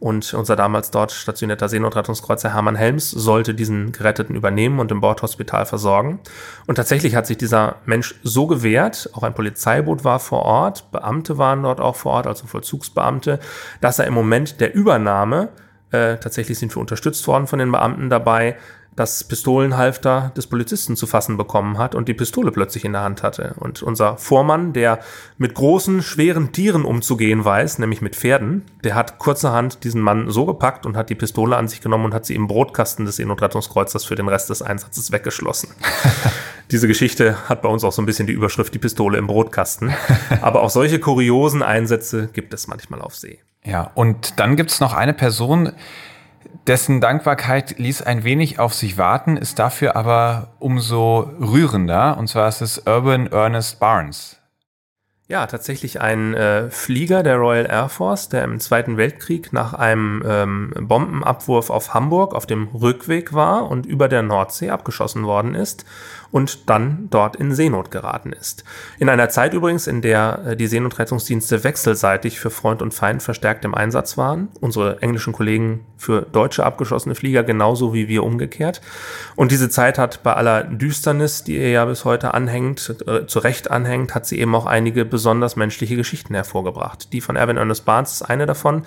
Und unser damals dort stationierter Seenotrettungskreuzer Hermann Helms sollte diesen Geretteten übernehmen und im Bordhospital versorgen. Und tatsächlich hat sich dieser Mensch so gewehrt, auch ein Polizeiboot war vor Ort, Beamte waren dort auch vor Ort, also Vollzugsbeamte, dass er im Moment der Übernahme, äh, tatsächlich sind wir unterstützt worden von den Beamten dabei, das Pistolenhalfter des Polizisten zu fassen bekommen hat und die Pistole plötzlich in der Hand hatte. Und unser Vormann, der mit großen, schweren Tieren umzugehen weiß, nämlich mit Pferden, der hat kurzerhand diesen Mann so gepackt und hat die Pistole an sich genommen und hat sie im Brotkasten des Seenotrettungskreuzers für den Rest des Einsatzes weggeschlossen. Diese Geschichte hat bei uns auch so ein bisschen die Überschrift, die Pistole im Brotkasten. Aber auch solche kuriosen Einsätze gibt es manchmal auf See. Ja, und dann gibt's noch eine Person, dessen Dankbarkeit ließ ein wenig auf sich warten, ist dafür aber umso rührender. Und zwar ist es Erwin Ernest Barnes. Ja, tatsächlich ein äh, Flieger der Royal Air Force, der im Zweiten Weltkrieg nach einem ähm, Bombenabwurf auf Hamburg auf dem Rückweg war und über der Nordsee abgeschossen worden ist und dann dort in Seenot geraten ist. In einer Zeit übrigens, in der die Seenotrettungsdienste wechselseitig für Freund und Feind verstärkt im Einsatz waren. Unsere englischen Kollegen für deutsche abgeschossene Flieger genauso wie wir umgekehrt. Und diese Zeit hat bei aller Düsternis, die ihr ja bis heute anhängt, äh, zu Recht anhängt, hat sie eben auch einige besonders menschliche Geschichten hervorgebracht. Die von Erwin Ernest Barnes ist eine davon.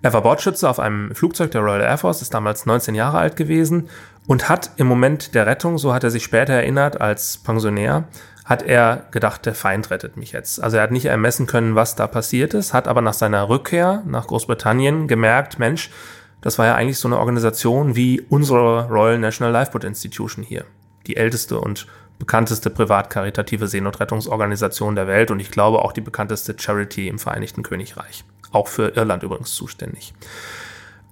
Er war Bordschütze auf einem Flugzeug der Royal Air Force, ist damals neunzehn Jahre alt gewesen und hat im Moment der Rettung, so hat er sich später erinnert, als Pensionär, hat er gedacht, der Feind rettet mich jetzt. Also er hat nicht ermessen können, was da passiert ist, hat aber nach seiner Rückkehr nach Großbritannien gemerkt, Mensch, das war ja eigentlich so eine Organisation wie unsere Royal National Lifeboat Institution hier. Die älteste und bekannteste privat-karitative Seenotrettungsorganisation der Welt und ich glaube auch die bekannteste Charity im Vereinigten Königreich. Auch für Irland übrigens zuständig.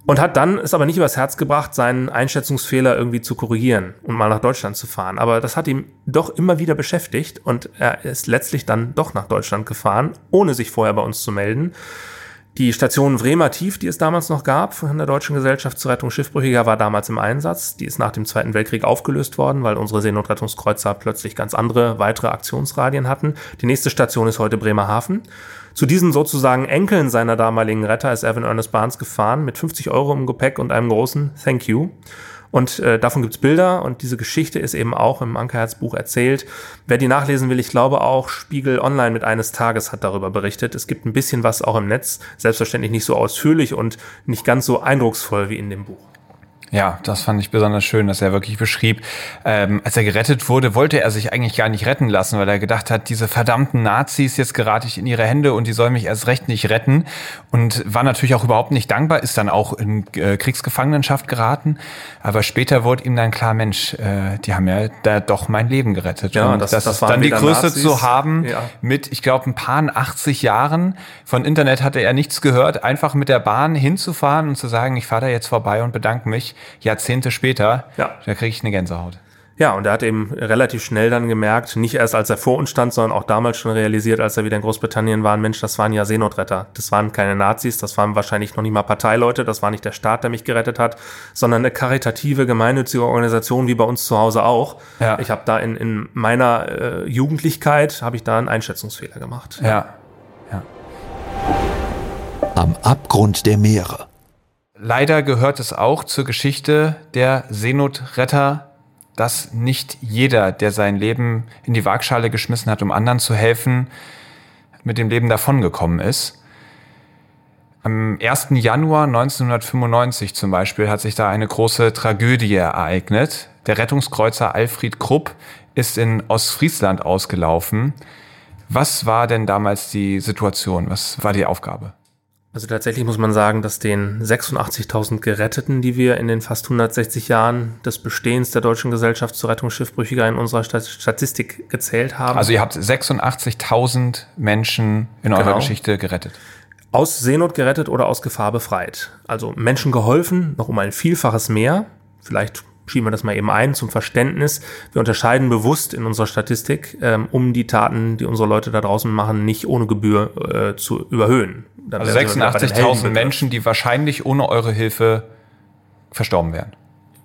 Und hat dann es aber nicht übers Herz gebracht, seinen Einschätzungsfehler irgendwie zu korrigieren und mal nach Deutschland zu fahren. Aber das hat ihn doch immer wieder beschäftigt und er ist letztlich dann doch nach Deutschland gefahren, ohne sich vorher bei uns zu melden. Die Station Bremer Tief, die es damals noch gab, von der Deutschen Gesellschaft zur Rettung Schiffbrüchiger, war damals im Einsatz. Die ist nach dem Zweiten Weltkrieg aufgelöst worden, weil unsere Seenotrettungskreuzer plötzlich ganz andere, weitere Aktionsradien hatten. Die nächste Station ist heute Bremerhaven. Zu diesen sozusagen Enkeln seiner damaligen Retter ist Erwin Ernest Barnes gefahren, mit fünfzig Euro im Gepäck und einem großen Thank you. Und äh, davon gibt's Bilder und diese Geschichte ist eben auch im Ankerherz-Buch erzählt. Wer die nachlesen will, ich glaube auch, Spiegel Online mit eines Tages hat darüber berichtet. Es gibt ein bisschen was auch im Netz, selbstverständlich nicht so ausführlich und nicht ganz so eindrucksvoll wie in dem Buch. Ja, das fand ich besonders schön, dass er wirklich beschrieb, ähm, als er gerettet wurde, wollte er sich eigentlich gar nicht retten lassen, weil er gedacht hat, diese verdammten Nazis, jetzt gerate ich in ihre Hände und die sollen mich erst recht nicht retten. Und war natürlich auch überhaupt nicht dankbar, ist dann auch in äh, Kriegsgefangenschaft geraten. Aber später wurde ihm dann klar, Mensch, äh, die haben ja da doch mein Leben gerettet. Ja, und das, das, das waren dann die Größe Nazis zu haben, ja. Mit, ich glaube, ein paar achtzig Jahren, von Internet hatte er nichts gehört, einfach mit der Bahn hinzufahren und zu sagen, ich fahre da jetzt vorbei und bedanke mich. Jahrzehnte später, ja. Da kriege ich eine Gänsehaut. Ja, und er hat eben relativ schnell dann gemerkt, nicht erst als er vor uns stand, sondern auch damals schon realisiert, als er wieder in Großbritannien war, Mensch, das waren ja Seenotretter. Das waren keine Nazis, das waren wahrscheinlich noch nicht mal Parteileute, das war nicht der Staat, der mich gerettet hat, sondern eine karitative, gemeinnützige Organisation, wie bei uns zu Hause auch. Ja. Ich habe da in, in meiner äh, Jugendlichkeit, habe ich da einen Einschätzungsfehler gemacht. Ja. Ja. Am Abgrund der Meere. Leider gehört es auch zur Geschichte der Seenotretter, dass nicht jeder, der sein Leben in die Waagschale geschmissen hat, um anderen zu helfen, mit dem Leben davongekommen ist. Am ersten Januar neunzehnhundertfünfundneunzig zum Beispiel hat sich da eine große Tragödie ereignet. Der Rettungskreuzer Alfried Krupp ist in Ostfriesland ausgelaufen. Was war denn damals die Situation? Was war die Aufgabe? Also tatsächlich muss man sagen, dass den sechsundachtzigtausend Geretteten, die wir in den fast hundertsechzig Jahren des Bestehens der Deutschen Gesellschaft zur Rettung Schiffbrüchiger in unserer Statistik gezählt haben. Also ihr habt sechsundachtzigtausend Menschen in genau. eurer Geschichte gerettet. Aus Seenot gerettet oder aus Gefahr befreit. Also Menschen geholfen, noch um ein Vielfaches mehr, vielleicht schieben wir das mal eben ein zum Verständnis. Wir unterscheiden bewusst in unserer Statistik, ähm, um die Taten, die unsere Leute da draußen machen, nicht ohne Gebühr äh, zu überhöhen. Dann also sechsundachtzigtausend Menschen, die wahrscheinlich ohne eure Hilfe verstorben wären.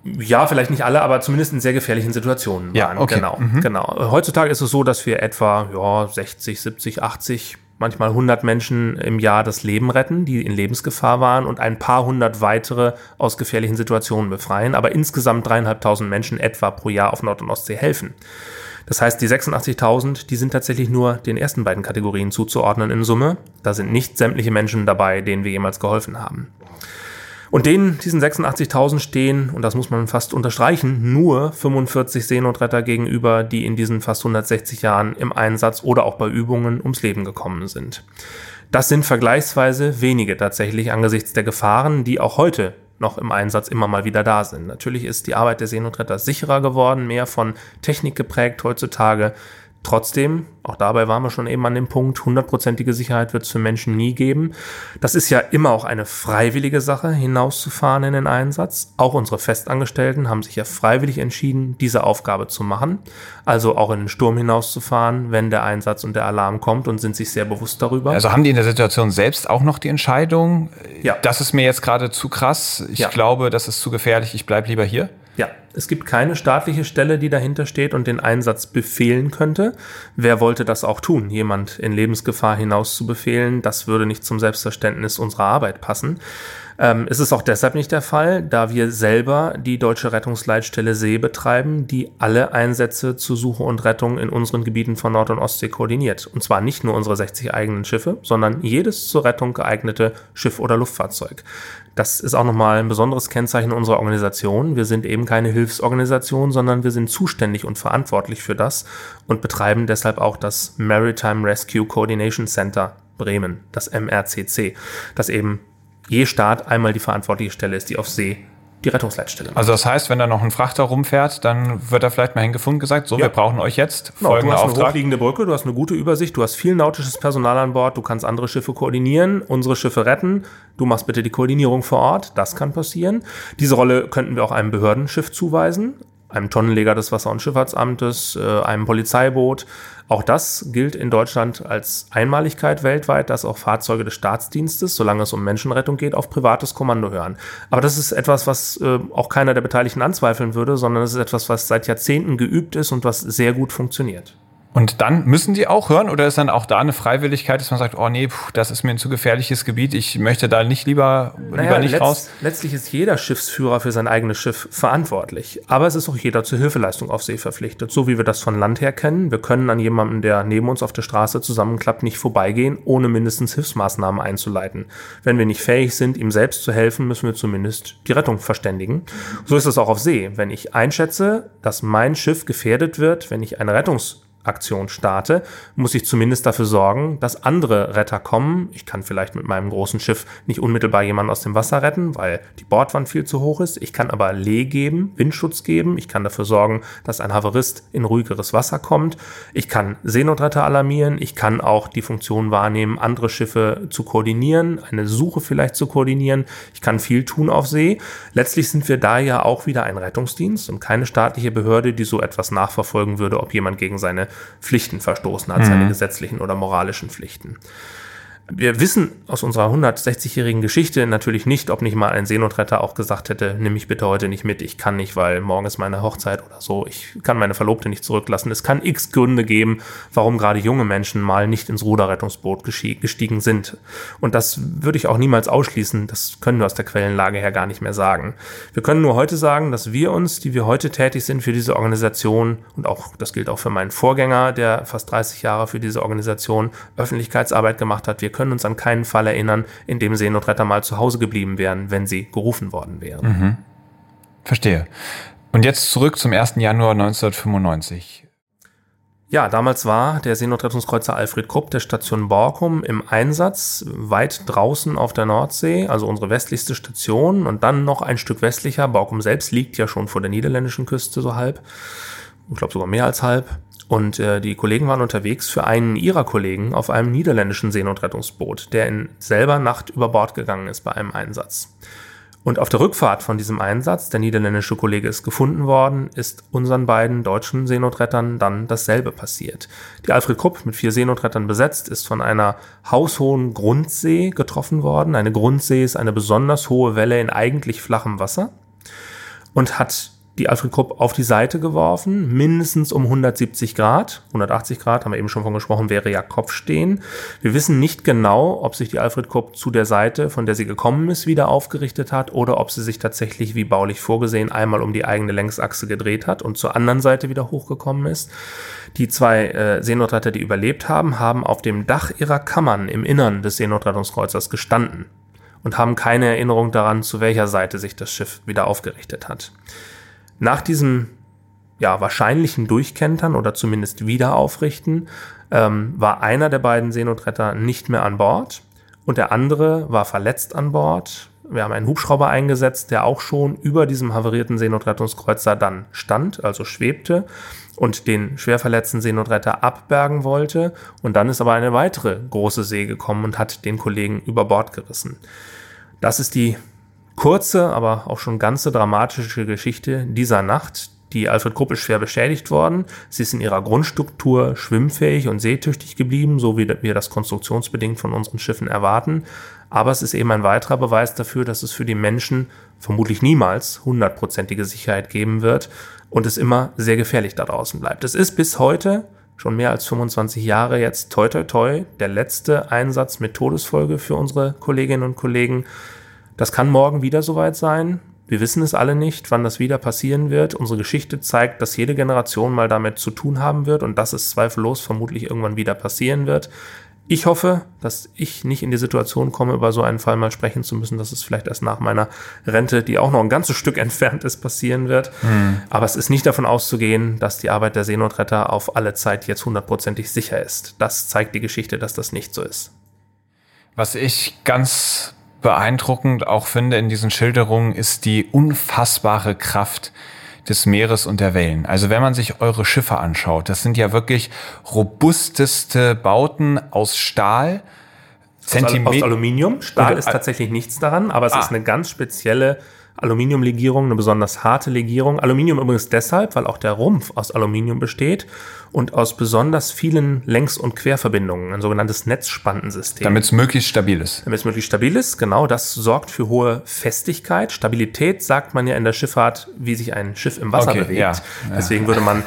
ja, vielleicht nicht alle, aber zumindest in sehr gefährlichen Situationen waren. Ja, okay. Genau, mhm. genau. Heutzutage ist es so, dass wir etwa ja, sechzig, siebzig, achtzig, manchmal hundert Menschen im Jahr das Leben retten, die in Lebensgefahr waren, und ein paar hundert weitere aus gefährlichen Situationen befreien, aber insgesamt dreieinhalbtausend Menschen etwa pro Jahr auf Nord- und Ostsee helfen. Das heißt, die sechsundachtzigtausend, die sind tatsächlich nur den ersten beiden Kategorien zuzuordnen in Summe. Da sind nicht sämtliche Menschen dabei, denen wir jemals geholfen haben. Und denen, diesen sechsundachtzigtausend stehen, und das muss man fast unterstreichen, nur fünfundvierzig Seenotretter gegenüber, die in diesen fast hundertsechzig Jahren im Einsatz oder auch bei Übungen ums Leben gekommen sind. Das sind vergleichsweise wenige tatsächlich angesichts der Gefahren, die auch heute noch im Einsatz immer mal wieder da sind. Natürlich ist die Arbeit der Seenotretter sicherer geworden, mehr von Technik geprägt heutzutage. Trotzdem, auch dabei waren wir schon eben an dem Punkt, hundertprozentige Sicherheit wird es für Menschen nie geben. Das ist ja immer auch eine freiwillige Sache, hinauszufahren in den Einsatz. Auch unsere Festangestellten haben sich ja freiwillig entschieden, diese Aufgabe zu machen. Also auch in den Sturm hinauszufahren, wenn der Einsatz und der Alarm kommt, und sind sich sehr bewusst darüber. Also haben die in der Situation selbst auch noch die Entscheidung, ja. das ist mir jetzt gerade zu krass, ich ja. glaube, das ist zu gefährlich, ich bleibe lieber hier? Ja, es gibt keine staatliche Stelle, die dahinter steht und den Einsatz befehlen könnte. Wer wollte das auch tun, jemand in Lebensgefahr hinaus zu befehlen? Das würde nicht zum Selbstverständnis unserer Arbeit passen. Ähm, es ist auch deshalb nicht der Fall, da wir selber die Deutsche Rettungsleitstelle See betreiben, die alle Einsätze zur Suche und Rettung in unseren Gebieten von Nord- und Ostsee koordiniert. Und zwar nicht nur unsere sechzig eigenen Schiffe, sondern jedes zur Rettung geeignete Schiff oder Luftfahrzeug. Das ist auch nochmal ein besonderes Kennzeichen unserer Organisation. Wir sind eben keine Hilfsorganisation, sondern wir sind zuständig und verantwortlich für das und betreiben deshalb auch das Maritime Rescue Coordination Center Bremen, das M R C C, das eben je Staat einmal die verantwortliche Stelle ist, die auf See die Rettungsleitstelle macht. Also das heißt, wenn da noch ein Frachter rumfährt, dann wird da vielleicht mal hingefunden und gesagt, so, ja. wir brauchen euch jetzt, genau, folgender Auftrag. Du hast eine hochliegende Brücke, du hast eine gute Übersicht, du hast viel nautisches Personal an Bord, du kannst andere Schiffe koordinieren, unsere Schiffe retten, du machst bitte die Koordinierung vor Ort, das kann passieren. Diese Rolle könnten wir auch einem Behördenschiff zuweisen, einem Tonnenleger des Wasser- und Schifffahrtsamtes, einem Polizeiboot. Auch das gilt in Deutschland als Einmaligkeit weltweit, dass auch Fahrzeuge des Staatsdienstes, solange es um Menschenrettung geht, auf privates Kommando hören. Aber das ist etwas, was auch keiner der Beteiligten anzweifeln würde, sondern es ist etwas, was seit Jahrzehnten geübt ist und was sehr gut funktioniert. Und dann müssen die auch hören, oder ist dann auch da eine Freiwilligkeit, dass man sagt, oh nee, pff, das ist mir ein zu gefährliches Gebiet, ich möchte da nicht lieber, naja, lieber nicht letzt, raus? Letztlich ist jeder Schiffsführer für sein eigenes Schiff verantwortlich. Aber es ist auch jeder zur Hilfeleistung auf See verpflichtet, so wie wir das von Land her kennen. Wir können an jemanden, der neben uns auf der Straße zusammenklappt, nicht vorbeigehen, ohne mindestens Hilfsmaßnahmen einzuleiten. Wenn wir nicht fähig sind, ihm selbst zu helfen, müssen wir zumindest die Rettung verständigen. So ist es auch auf See. Wenn ich einschätze, dass mein Schiff gefährdet wird, wenn ich eine Rettungs Aktion starte, muss ich zumindest dafür sorgen, dass andere Retter kommen. Ich kann vielleicht mit meinem großen Schiff nicht unmittelbar jemanden aus dem Wasser retten, weil die Bordwand viel zu hoch ist. Ich kann aber Lee geben, Windschutz geben. Ich kann dafür sorgen, dass ein Haverist in ruhigeres Wasser kommt. Ich kann Seenotretter alarmieren. Ich kann auch die Funktion wahrnehmen, andere Schiffe zu koordinieren, eine Suche vielleicht zu koordinieren. Ich kann viel tun auf See. Letztlich sind wir da ja auch wieder ein Rettungsdienst und keine staatliche Behörde, die so etwas nachverfolgen würde, ob jemand gegen seine Pflichten verstoßen hat, seine mhm. gesetzlichen oder moralischen Pflichten. Wir wissen aus unserer hundertsechzigjährigen Geschichte natürlich nicht, ob nicht mal ein Seenotretter auch gesagt hätte, nimm mich bitte heute nicht mit, ich kann nicht, weil morgen ist meine Hochzeit oder so, ich kann meine Verlobte nicht zurücklassen. Es kann x Gründe geben, warum gerade junge Menschen mal nicht ins Ruderrettungsboot gestiegen sind. Und das würde ich auch niemals ausschließen, das können wir aus der Quellenlage her gar nicht mehr sagen. Wir können nur heute sagen, dass wir uns, die wir heute tätig sind für diese Organisation, und auch das gilt auch für meinen Vorgänger, der fast dreißig Jahre für diese Organisation Öffentlichkeitsarbeit gemacht hat, wir können können uns an keinen Fall erinnern, in dem Seenotretter mal zu Hause geblieben wären, wenn sie gerufen worden wären. Mhm. Verstehe. Und jetzt zurück zum ersten Januar neunzehnhundertfünfundneunzig. Ja, damals war der Seenotrettungskreuzer Alfried Krupp der Station Borkum im Einsatz, weit draußen auf der Nordsee, also unsere westlichste Station und dann noch ein Stück westlicher. Borkum selbst liegt ja schon vor der niederländischen Küste so halb, ich glaube sogar mehr als halb. Und äh, die Kollegen waren unterwegs für einen ihrer Kollegen auf einem niederländischen Seenotrettungsboot, der in selber Nacht über Bord gegangen ist bei einem Einsatz. Und auf der Rückfahrt von diesem Einsatz, der niederländische Kollege ist gefunden worden, ist unseren beiden deutschen Seenotrettern dann dasselbe passiert. Die Alfried Krupp, mit vier Seenotrettern besetzt, ist von einer haushohen Grundsee getroffen worden. Eine Grundsee ist eine besonders hohe Welle in eigentlich flachem Wasser. und hat die Alfried Krupp auf die Seite geworfen, mindestens um hundertsiebzig Grad. hundertachtzig Grad, haben wir eben schon von gesprochen, wäre ja Kopfstehen. Wir wissen nicht genau, ob sich die Alfried Krupp zu der Seite, von der sie gekommen ist, wieder aufgerichtet hat oder ob sie sich tatsächlich, wie baulich vorgesehen, einmal um die eigene Längsachse gedreht hat und zur anderen Seite wieder hochgekommen ist. Die zwei äh, Seenotretter, die überlebt haben, haben auf dem Dach ihrer Kammern im Innern des Seenotrettungskreuzers gestanden und haben keine Erinnerung daran, zu welcher Seite sich das Schiff wieder aufgerichtet hat. Nach diesem ja wahrscheinlichen Durchkentern oder zumindest Wiederaufrichten ähm, war einer der beiden Seenotretter nicht mehr an Bord und der andere war verletzt an Bord. Wir haben einen Hubschrauber eingesetzt, der auch schon über diesem havarierten Seenotrettungskreuzer dann stand, also schwebte und den schwer verletzten Seenotretter abbergen wollte. Und dann ist aber eine weitere große See gekommen und hat den Kollegen über Bord gerissen. Das ist die kurze, aber auch schon ganze dramatische Geschichte dieser Nacht. Die Alfried Krupp ist schwer beschädigt worden. Sie ist in ihrer Grundstruktur schwimmfähig und seetüchtig geblieben, so wie wir das konstruktionsbedingt von unseren Schiffen erwarten. Aber es ist eben ein weiterer Beweis dafür, dass es für die Menschen vermutlich niemals hundertprozentige Sicherheit geben wird und es immer sehr gefährlich da draußen bleibt. Es ist bis heute, schon mehr als fünfundzwanzig Jahre jetzt, toi toi toi, der letzte Einsatz mit Todesfolge für unsere Kolleginnen und Kollegen. Das kann morgen wieder soweit sein. Wir wissen es alle nicht, wann das wieder passieren wird. Unsere Geschichte zeigt, dass jede Generation mal damit zu tun haben wird und dass es zweifellos vermutlich irgendwann wieder passieren wird. Ich hoffe, dass ich nicht in die Situation komme, über so einen Fall mal sprechen zu müssen, dass es vielleicht erst nach meiner Rente, die auch noch ein ganzes Stück entfernt ist, passieren wird. Mhm. Aber es ist nicht davon auszugehen, dass die Arbeit der Seenotretter auf alle Zeit jetzt hundertprozentig sicher ist. Das zeigt die Geschichte, dass das nicht so ist. Was ich ganz beeindruckend auch finde in diesen Schilderungen, ist die unfassbare Kraft des Meeres und der Wellen. Also wenn man sich eure Schiffe anschaut, das sind ja wirklich robusteste Bauten aus Stahl. Zentimeter aus Aluminium. Stahl ist tatsächlich nichts daran, aber es ah. ist eine ganz spezielle Aluminiumlegierung, eine besonders harte Legierung. Aluminium übrigens deshalb, weil auch der Rumpf aus Aluminium besteht und aus besonders vielen Längs- und Querverbindungen, ein sogenanntes Netzspantensystem. Damit es möglichst stabil ist. Damit es möglichst stabil ist, genau. Das sorgt für hohe Festigkeit. Stabilität sagt man ja in der Schifffahrt, wie sich ein Schiff im Wasser okay, bewegt. Ja, ja. Deswegen würde man,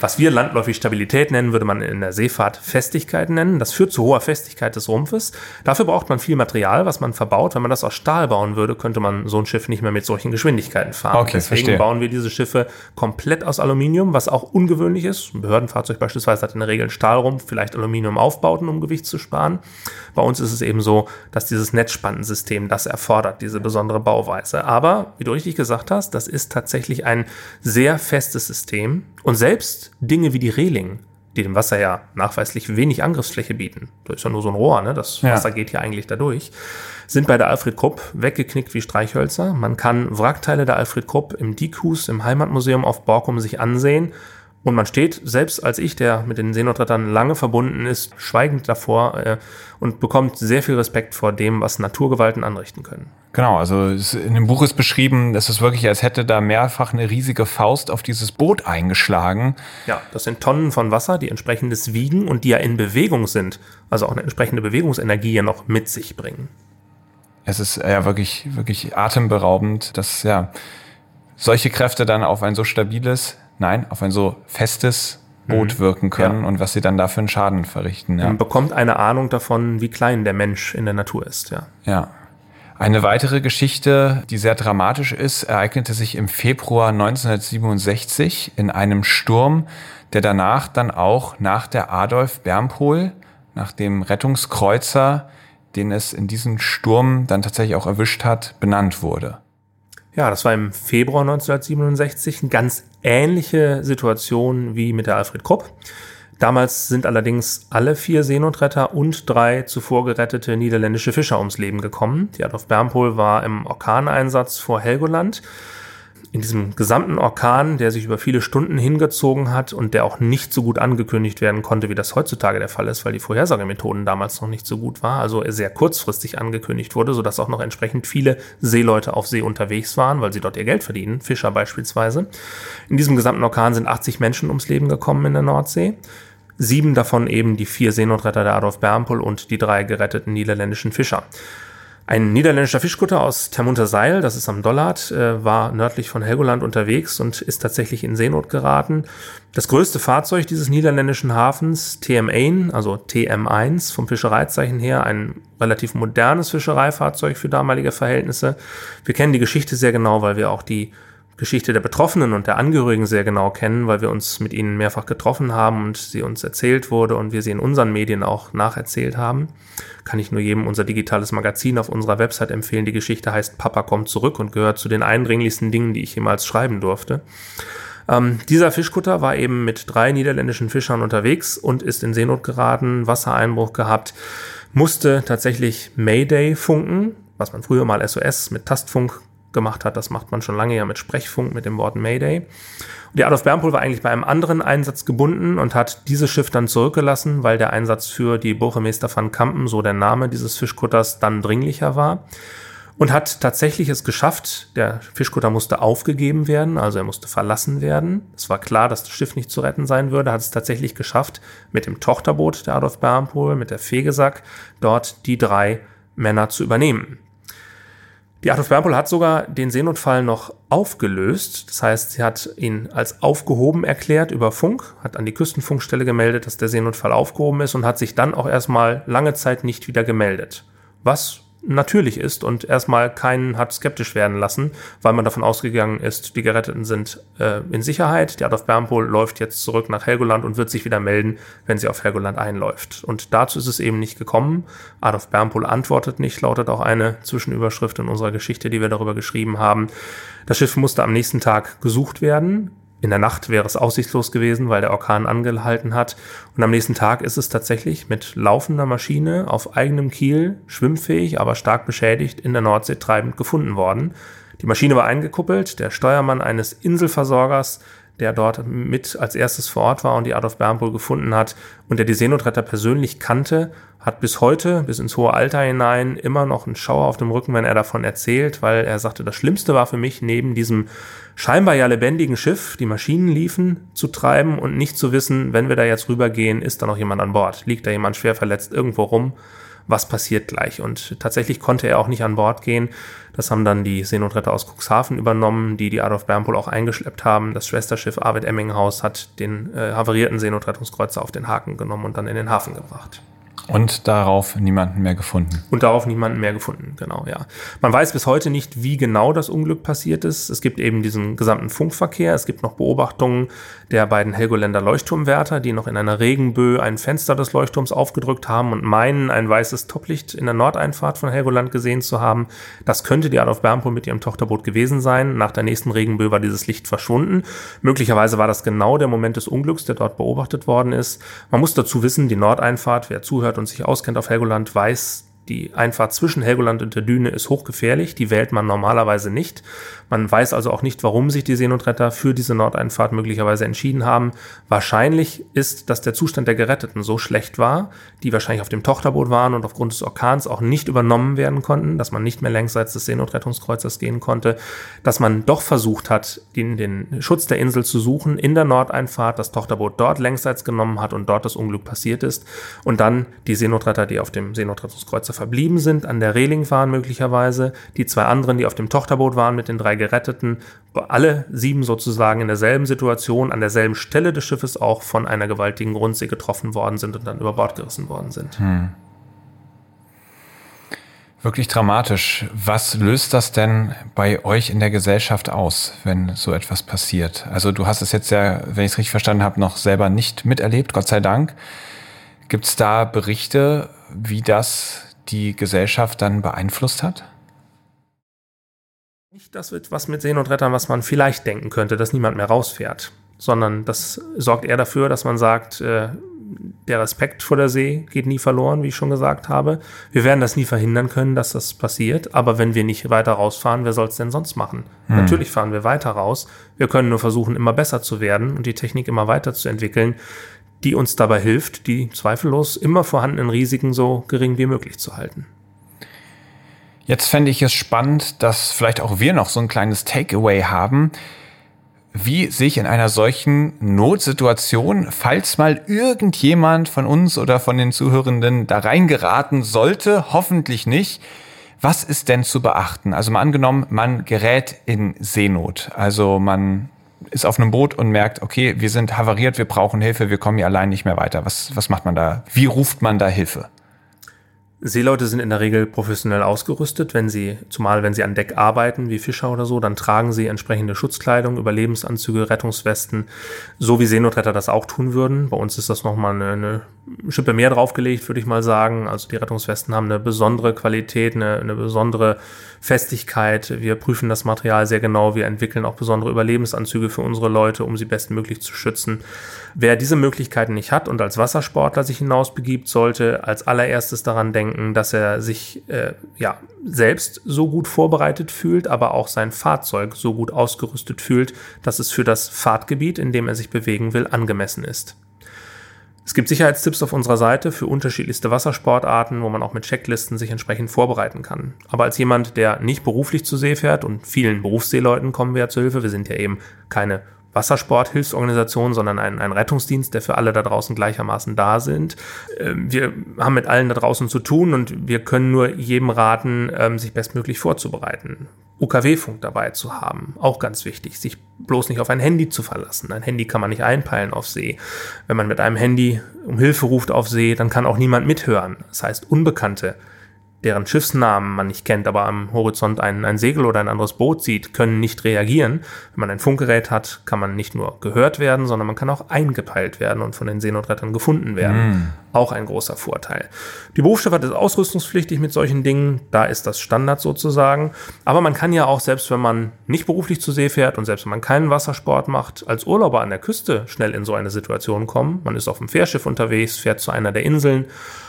was wir landläufig Stabilität nennen, würde man in der Seefahrt Festigkeit nennen. Das führt zu hoher Festigkeit des Rumpfes. Dafür braucht man viel Material, was man verbaut. Wenn man das aus Stahl bauen würde, könnte man so ein Schiff nicht mehr mit solchen Geschwindigkeiten fahren. Okay, Deswegen verstehe. bauen wir diese Schiffe komplett aus Aluminium, was auch ungewöhnlich ist. Ein Behördenfahrzeug beispielsweise hat in der Regel einen Stahlrumpf, vielleicht Aluminiumaufbauten, um Gewicht zu sparen. Bei uns ist es eben so, dass dieses Netzspantensystem das erfordert, diese besondere Bauweise. Aber, wie du richtig gesagt hast, das ist tatsächlich ein sehr festes System. Und selbst Dinge wie die Reling, die dem Wasser ja nachweislich wenig Angriffsfläche bieten, da ist ja nur so ein Rohr, ne? Das Wasser ja. geht ja eigentlich da durch, sind bei der Alfried Krupp weggeknickt wie Streichhölzer. Man kann Wrackteile der Alfried Krupp im D I K U S, im Heimatmuseum auf Borkum sich ansehen und man steht, selbst als ich, der mit den Seenotrettern lange verbunden ist, schweigend davor äh, und bekommt sehr viel Respekt vor dem, was Naturgewalten anrichten können. Genau, also in dem Buch ist beschrieben, dass es wirklich, als hätte da mehrfach eine riesige Faust auf dieses Boot eingeschlagen. Ja, das sind Tonnen von Wasser, die entsprechendes wiegen und die ja in Bewegung sind, also auch eine entsprechende Bewegungsenergie ja noch mit sich bringen. Es ist ja wirklich, wirklich atemberaubend, dass ja solche Kräfte dann auf ein so stabiles, nein, auf ein so festes Boot wirken können ja. und was sie dann da für einen Schaden verrichten. Ja. Man bekommt eine Ahnung davon, wie klein der Mensch in der Natur ist. Ja. ja. Eine weitere Geschichte, die sehr dramatisch ist, ereignete sich im Februar neunzehnhundertsiebenundsechzig in einem Sturm, der danach dann auch nach der Adolf Bermpohl, nach dem Rettungskreuzer, den es in diesem Sturm dann tatsächlich auch erwischt hat, benannt wurde. Ja, das war im Februar neunzehnhundertsiebenundsechzig eine ganz ähnliche Situation wie mit der Alfried Krupp. Damals sind allerdings alle vier Seenotretter und drei zuvor gerettete niederländische Fischer ums Leben gekommen. Die Adolf Bermpohl war im Orkaneinsatz vor Helgoland. In diesem gesamten Orkan, der sich über viele Stunden hingezogen hat und der auch nicht so gut angekündigt werden konnte, wie das heutzutage der Fall ist, weil die Vorhersagemethoden damals noch nicht so gut waren, also sehr kurzfristig angekündigt wurde, sodass auch noch entsprechend viele Seeleute auf See unterwegs waren, weil sie dort ihr Geld verdienen, Fischer beispielsweise. In diesem gesamten Orkan sind achtzig Menschen ums Leben gekommen in der Nordsee. Sieben davon eben die vier Seenotretter der Adolf Bermpohl und die drei geretteten niederländischen Fischer. Ein niederländischer Fischkutter aus Termunterseil, das ist am Dollard, äh, war nördlich von Helgoland unterwegs und ist tatsächlich in Seenot geraten. Das größte Fahrzeug dieses niederländischen Hafens, T M eins, also T M eins vom Fischereizeichen her, ein relativ modernes Fischereifahrzeug für damalige Verhältnisse. Wir kennen die Geschichte sehr genau, weil wir auch die Geschichte der Betroffenen und der Angehörigen sehr genau kennen, weil wir uns mit ihnen mehrfach getroffen haben und sie uns erzählt wurde und wir sie in unseren Medien auch nacherzählt haben. Kann ich nur jedem unser digitales Magazin auf unserer Website empfehlen. Die Geschichte heißt Papa kommt zurück und gehört zu den eindringlichsten Dingen, die ich jemals schreiben durfte. Ähm, dieser Fischkutter war eben mit drei niederländischen Fischern unterwegs und ist in Seenot geraten, Wassereinbruch gehabt, musste tatsächlich Mayday funken, was man früher mal S O S mit Tastfunk gemacht hat. Das macht man schon lange ja mit Sprechfunk, mit dem Wort Mayday. Und der Adolf Bermpohl war eigentlich bei einem anderen Einsatz gebunden und hat dieses Schiff dann zurückgelassen, weil der Einsatz für die Burgemeester van Kampen, so der Name dieses Fischkutters, dann dringlicher war. Und hat tatsächlich es geschafft, der Fischkutter musste aufgegeben werden, also er musste verlassen werden. Es war klar, dass das Schiff nicht zu retten sein würde, hat es tatsächlich geschafft, mit dem Tochterboot der Adolf Bermpohl, mit der Fegesack, dort die drei Männer zu übernehmen. Die Adolf Bermpohl hat sogar den Seenotfall noch aufgelöst. Das heißt, sie hat ihn als aufgehoben erklärt über Funk, hat an die Küstenfunkstelle gemeldet, dass der Seenotfall aufgehoben ist und hat sich dann auch erstmal lange Zeit nicht wieder gemeldet. Was natürlich ist und erstmal keinen hat skeptisch werden lassen, weil man davon ausgegangen ist, die Geretteten sind äh, in Sicherheit. Die Adolf Bermpohl läuft jetzt zurück nach Helgoland und wird sich wieder melden, wenn sie auf Helgoland einläuft. Und dazu ist es eben nicht gekommen. Adolf Bermpohl antwortet nicht, lautet auch eine Zwischenüberschrift in unserer Geschichte, die wir darüber geschrieben haben. Das Schiff musste am nächsten Tag gesucht werden. In der Nacht wäre es aussichtslos gewesen, weil der Orkan angehalten hat. Und am nächsten Tag ist es tatsächlich mit laufender Maschine auf eigenem Kiel, schwimmfähig, aber stark beschädigt, in der Nordsee treibend gefunden worden. Die Maschine war eingekuppelt, der Steuermann eines Inselversorgers, der dort mit als erstes vor Ort war und die Adolf Bermpohl gefunden hat und der die Seenotretter persönlich kannte, hat bis heute, bis ins hohe Alter hinein, immer noch einen Schauer auf dem Rücken, wenn er davon erzählt, weil er sagte, das Schlimmste war für mich, neben diesem scheinbar ja lebendigen Schiff, die Maschinen liefen, zu treiben und nicht zu wissen, wenn wir da jetzt rübergehen, ist da noch jemand an Bord? Liegt da jemand schwer verletzt irgendwo rum? Was passiert gleich? Und tatsächlich konnte er auch nicht an Bord gehen. Das haben dann die Seenotretter aus Cuxhaven übernommen, die die Adolf Bermpohl auch eingeschleppt haben. Das Schwesterschiff Arvid Emminghaus hat den äh, havarierten Seenotrettungskreuzer auf den Haken genommen und dann in den Hafen gebracht. Und darauf niemanden mehr gefunden. Und darauf niemanden mehr gefunden, genau, ja. Man weiß bis heute nicht, wie genau das Unglück passiert ist. Es gibt eben diesen gesamten Funkverkehr. Es gibt noch Beobachtungen der beiden Helgoländer Leuchtturmwärter, die noch in einer Regenböe ein Fenster des Leuchtturms aufgedrückt haben und meinen, ein weißes Toplicht in der Nordeinfahrt von Helgoland gesehen zu haben. Das könnte die Adolf Bermpohl mit ihrem Tochterboot gewesen sein. Nach der nächsten Regenböe war dieses Licht verschwunden. Möglicherweise war das genau der Moment des Unglücks, der dort beobachtet worden ist. Man muss dazu wissen, die Nordeinfahrt, wer zuhört und sich auskennt auf Helgoland, weiß, die Einfahrt zwischen Helgoland und der Düne ist hochgefährlich, die wählt man normalerweise nicht. Man weiß also auch nicht, warum sich die Seenotretter für diese Nordeinfahrt möglicherweise entschieden haben. Wahrscheinlich ist, dass der Zustand der Geretteten so schlecht war, die wahrscheinlich auf dem Tochterboot waren und aufgrund des Orkans auch nicht übernommen werden konnten, dass man nicht mehr längsseits des Seenotrettungskreuzers gehen konnte, dass man doch versucht hat, den, den Schutz der Insel zu suchen, in der Nordeinfahrt das Tochterboot dort längsseits genommen hat und dort das Unglück passiert ist und dann die Seenotretter, die auf dem Seenotrettungskreuzer verblieben sind, an der Reling waren möglicherweise, die zwei anderen, die auf dem Tochterboot waren mit den drei Geretteten, alle sieben sozusagen in derselben Situation, an derselben Stelle des Schiffes auch von einer gewaltigen Grundsee getroffen worden sind und dann über Bord gerissen worden sind. Hm. Wirklich dramatisch. Was löst das denn bei euch in der Gesellschaft aus, wenn so etwas passiert? Also du hast es jetzt ja, wenn ich es richtig verstanden habe, noch selber nicht miterlebt, Gott sei Dank. Gibt es da Berichte, wie das die Gesellschaft dann beeinflusst hat? Nicht das wird was mit Seenotrettern, was man vielleicht denken könnte, dass niemand mehr rausfährt, sondern das sorgt eher dafür, dass man sagt, äh, der Respekt vor der See geht nie verloren, wie ich schon gesagt habe. Wir werden das nie verhindern können, dass das passiert, aber wenn wir nicht weiter rausfahren, wer soll es denn sonst machen? Hm. Natürlich fahren wir weiter raus. Wir können nur versuchen, immer besser zu werden und die Technik immer weiterzuentwickeln, die uns dabei hilft, die zweifellos immer vorhandenen Risiken so gering wie möglich zu halten. Jetzt fände ich es spannend, dass vielleicht auch wir noch so ein kleines Takeaway haben, wie sich in einer solchen Notsituation, falls mal irgendjemand von uns oder von den Zuhörenden da reingeraten sollte, hoffentlich nicht, Was ist denn zu beachten? Also mal angenommen, man gerät in Seenot. Also man ist auf einem Boot und merkt, okay, wir sind havariert, wir brauchen Hilfe, wir kommen hier allein nicht mehr weiter. Was, was macht man da? Wie ruft man da Hilfe? Seeleute sind in der Regel professionell ausgerüstet, wenn sie, zumal wenn sie an Deck arbeiten, wie Fischer oder so, dann tragen sie entsprechende Schutzkleidung, Überlebensanzüge, Rettungswesten, so wie Seenotretter das auch tun würden. Bei uns ist das nochmal eine, eine Schippe mehr draufgelegt, würde ich mal sagen. Also die Rettungswesten haben eine besondere Qualität, eine, eine besondere Festigkeit. Wir prüfen das Material sehr genau. Wir entwickeln auch besondere Überlebensanzüge für unsere Leute, um sie bestmöglich zu schützen. Wer diese Möglichkeiten nicht hat und als Wassersportler sich hinausbegibt, sollte als allererstes daran denken, dass er sich äh, ja, selbst so gut vorbereitet fühlt, aber auch sein Fahrzeug so gut ausgerüstet fühlt, dass es für das Fahrtgebiet, in dem er sich bewegen will, angemessen ist. Es gibt Sicherheitstipps auf unserer Seite für unterschiedlichste Wassersportarten, wo man auch mit Checklisten sich entsprechend vorbereiten kann. Aber als jemand, der nicht beruflich zur See fährt, und vielen Berufsseeleuten kommen wir ja zur Hilfe, wir sind ja eben keine Wassersport-Hilfsorganisation, sondern ein, ein Rettungsdienst, der für alle da draußen gleichermaßen da sind. Wir haben mit allen da draußen zu tun und wir können nur jedem raten, sich bestmöglich vorzubereiten. U K W-Funk dabei zu haben, auch ganz wichtig. Sich bloß nicht auf ein Handy zu verlassen. Ein Handy kann man nicht einpeilen auf See. Wenn man mit einem Handy um Hilfe ruft auf See, dann kann auch niemand mithören. Das heißt, Unbekannte, deren Schiffsnamen man nicht kennt, aber am Horizont ein, ein Segel oder ein anderes Boot sieht, können nicht reagieren. Wenn man ein Funkgerät hat, kann man nicht nur gehört werden, sondern man kann auch eingepeilt werden und von den Seenotrettern gefunden werden. Mm. Auch ein großer Vorteil. Die Berufsschifffahrt ist ausrüstungspflichtig mit solchen Dingen, da ist das Standard sozusagen. Aber man kann ja auch, selbst wenn man nicht beruflich zur See fährt und selbst wenn man keinen Wassersport macht, als Urlauber an der Küste schnell in so eine Situation kommen. Man ist auf einem Fährschiff unterwegs, fährt zu einer der Inseln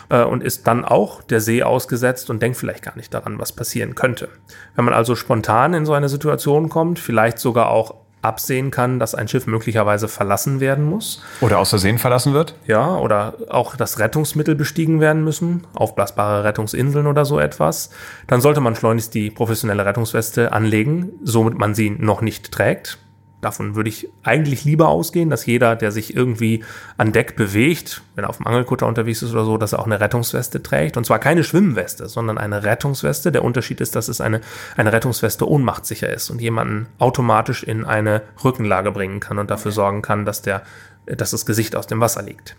äh, und ist dann auch der See ausgesetzt und denkt vielleicht gar nicht daran, was passieren könnte. Wenn man also spontan in so eine Situation kommt, vielleicht sogar auch absehen kann, dass ein Schiff möglicherweise verlassen werden muss. Oder aus Versehen verlassen wird. Ja, oder auch das Rettungsmittel bestiegen werden müssen, aufblasbare Rettungsinseln oder so etwas. Dann sollte man schleunigst die professionelle Rettungsweste anlegen, somit man sie noch nicht trägt. Davon würde ich eigentlich lieber ausgehen, dass jeder, der sich irgendwie an Deck bewegt, wenn er auf dem Angelkutter unterwegs ist oder so, dass er auch eine Rettungsweste trägt. Und zwar keine Schwimmweste, sondern eine Rettungsweste. Der Unterschied ist, dass es eine, eine Rettungsweste ohnmachtssicher ist und jemanden automatisch in eine Rückenlage bringen kann und dafür sorgen kann, dass, der, dass das Gesicht aus dem Wasser liegt.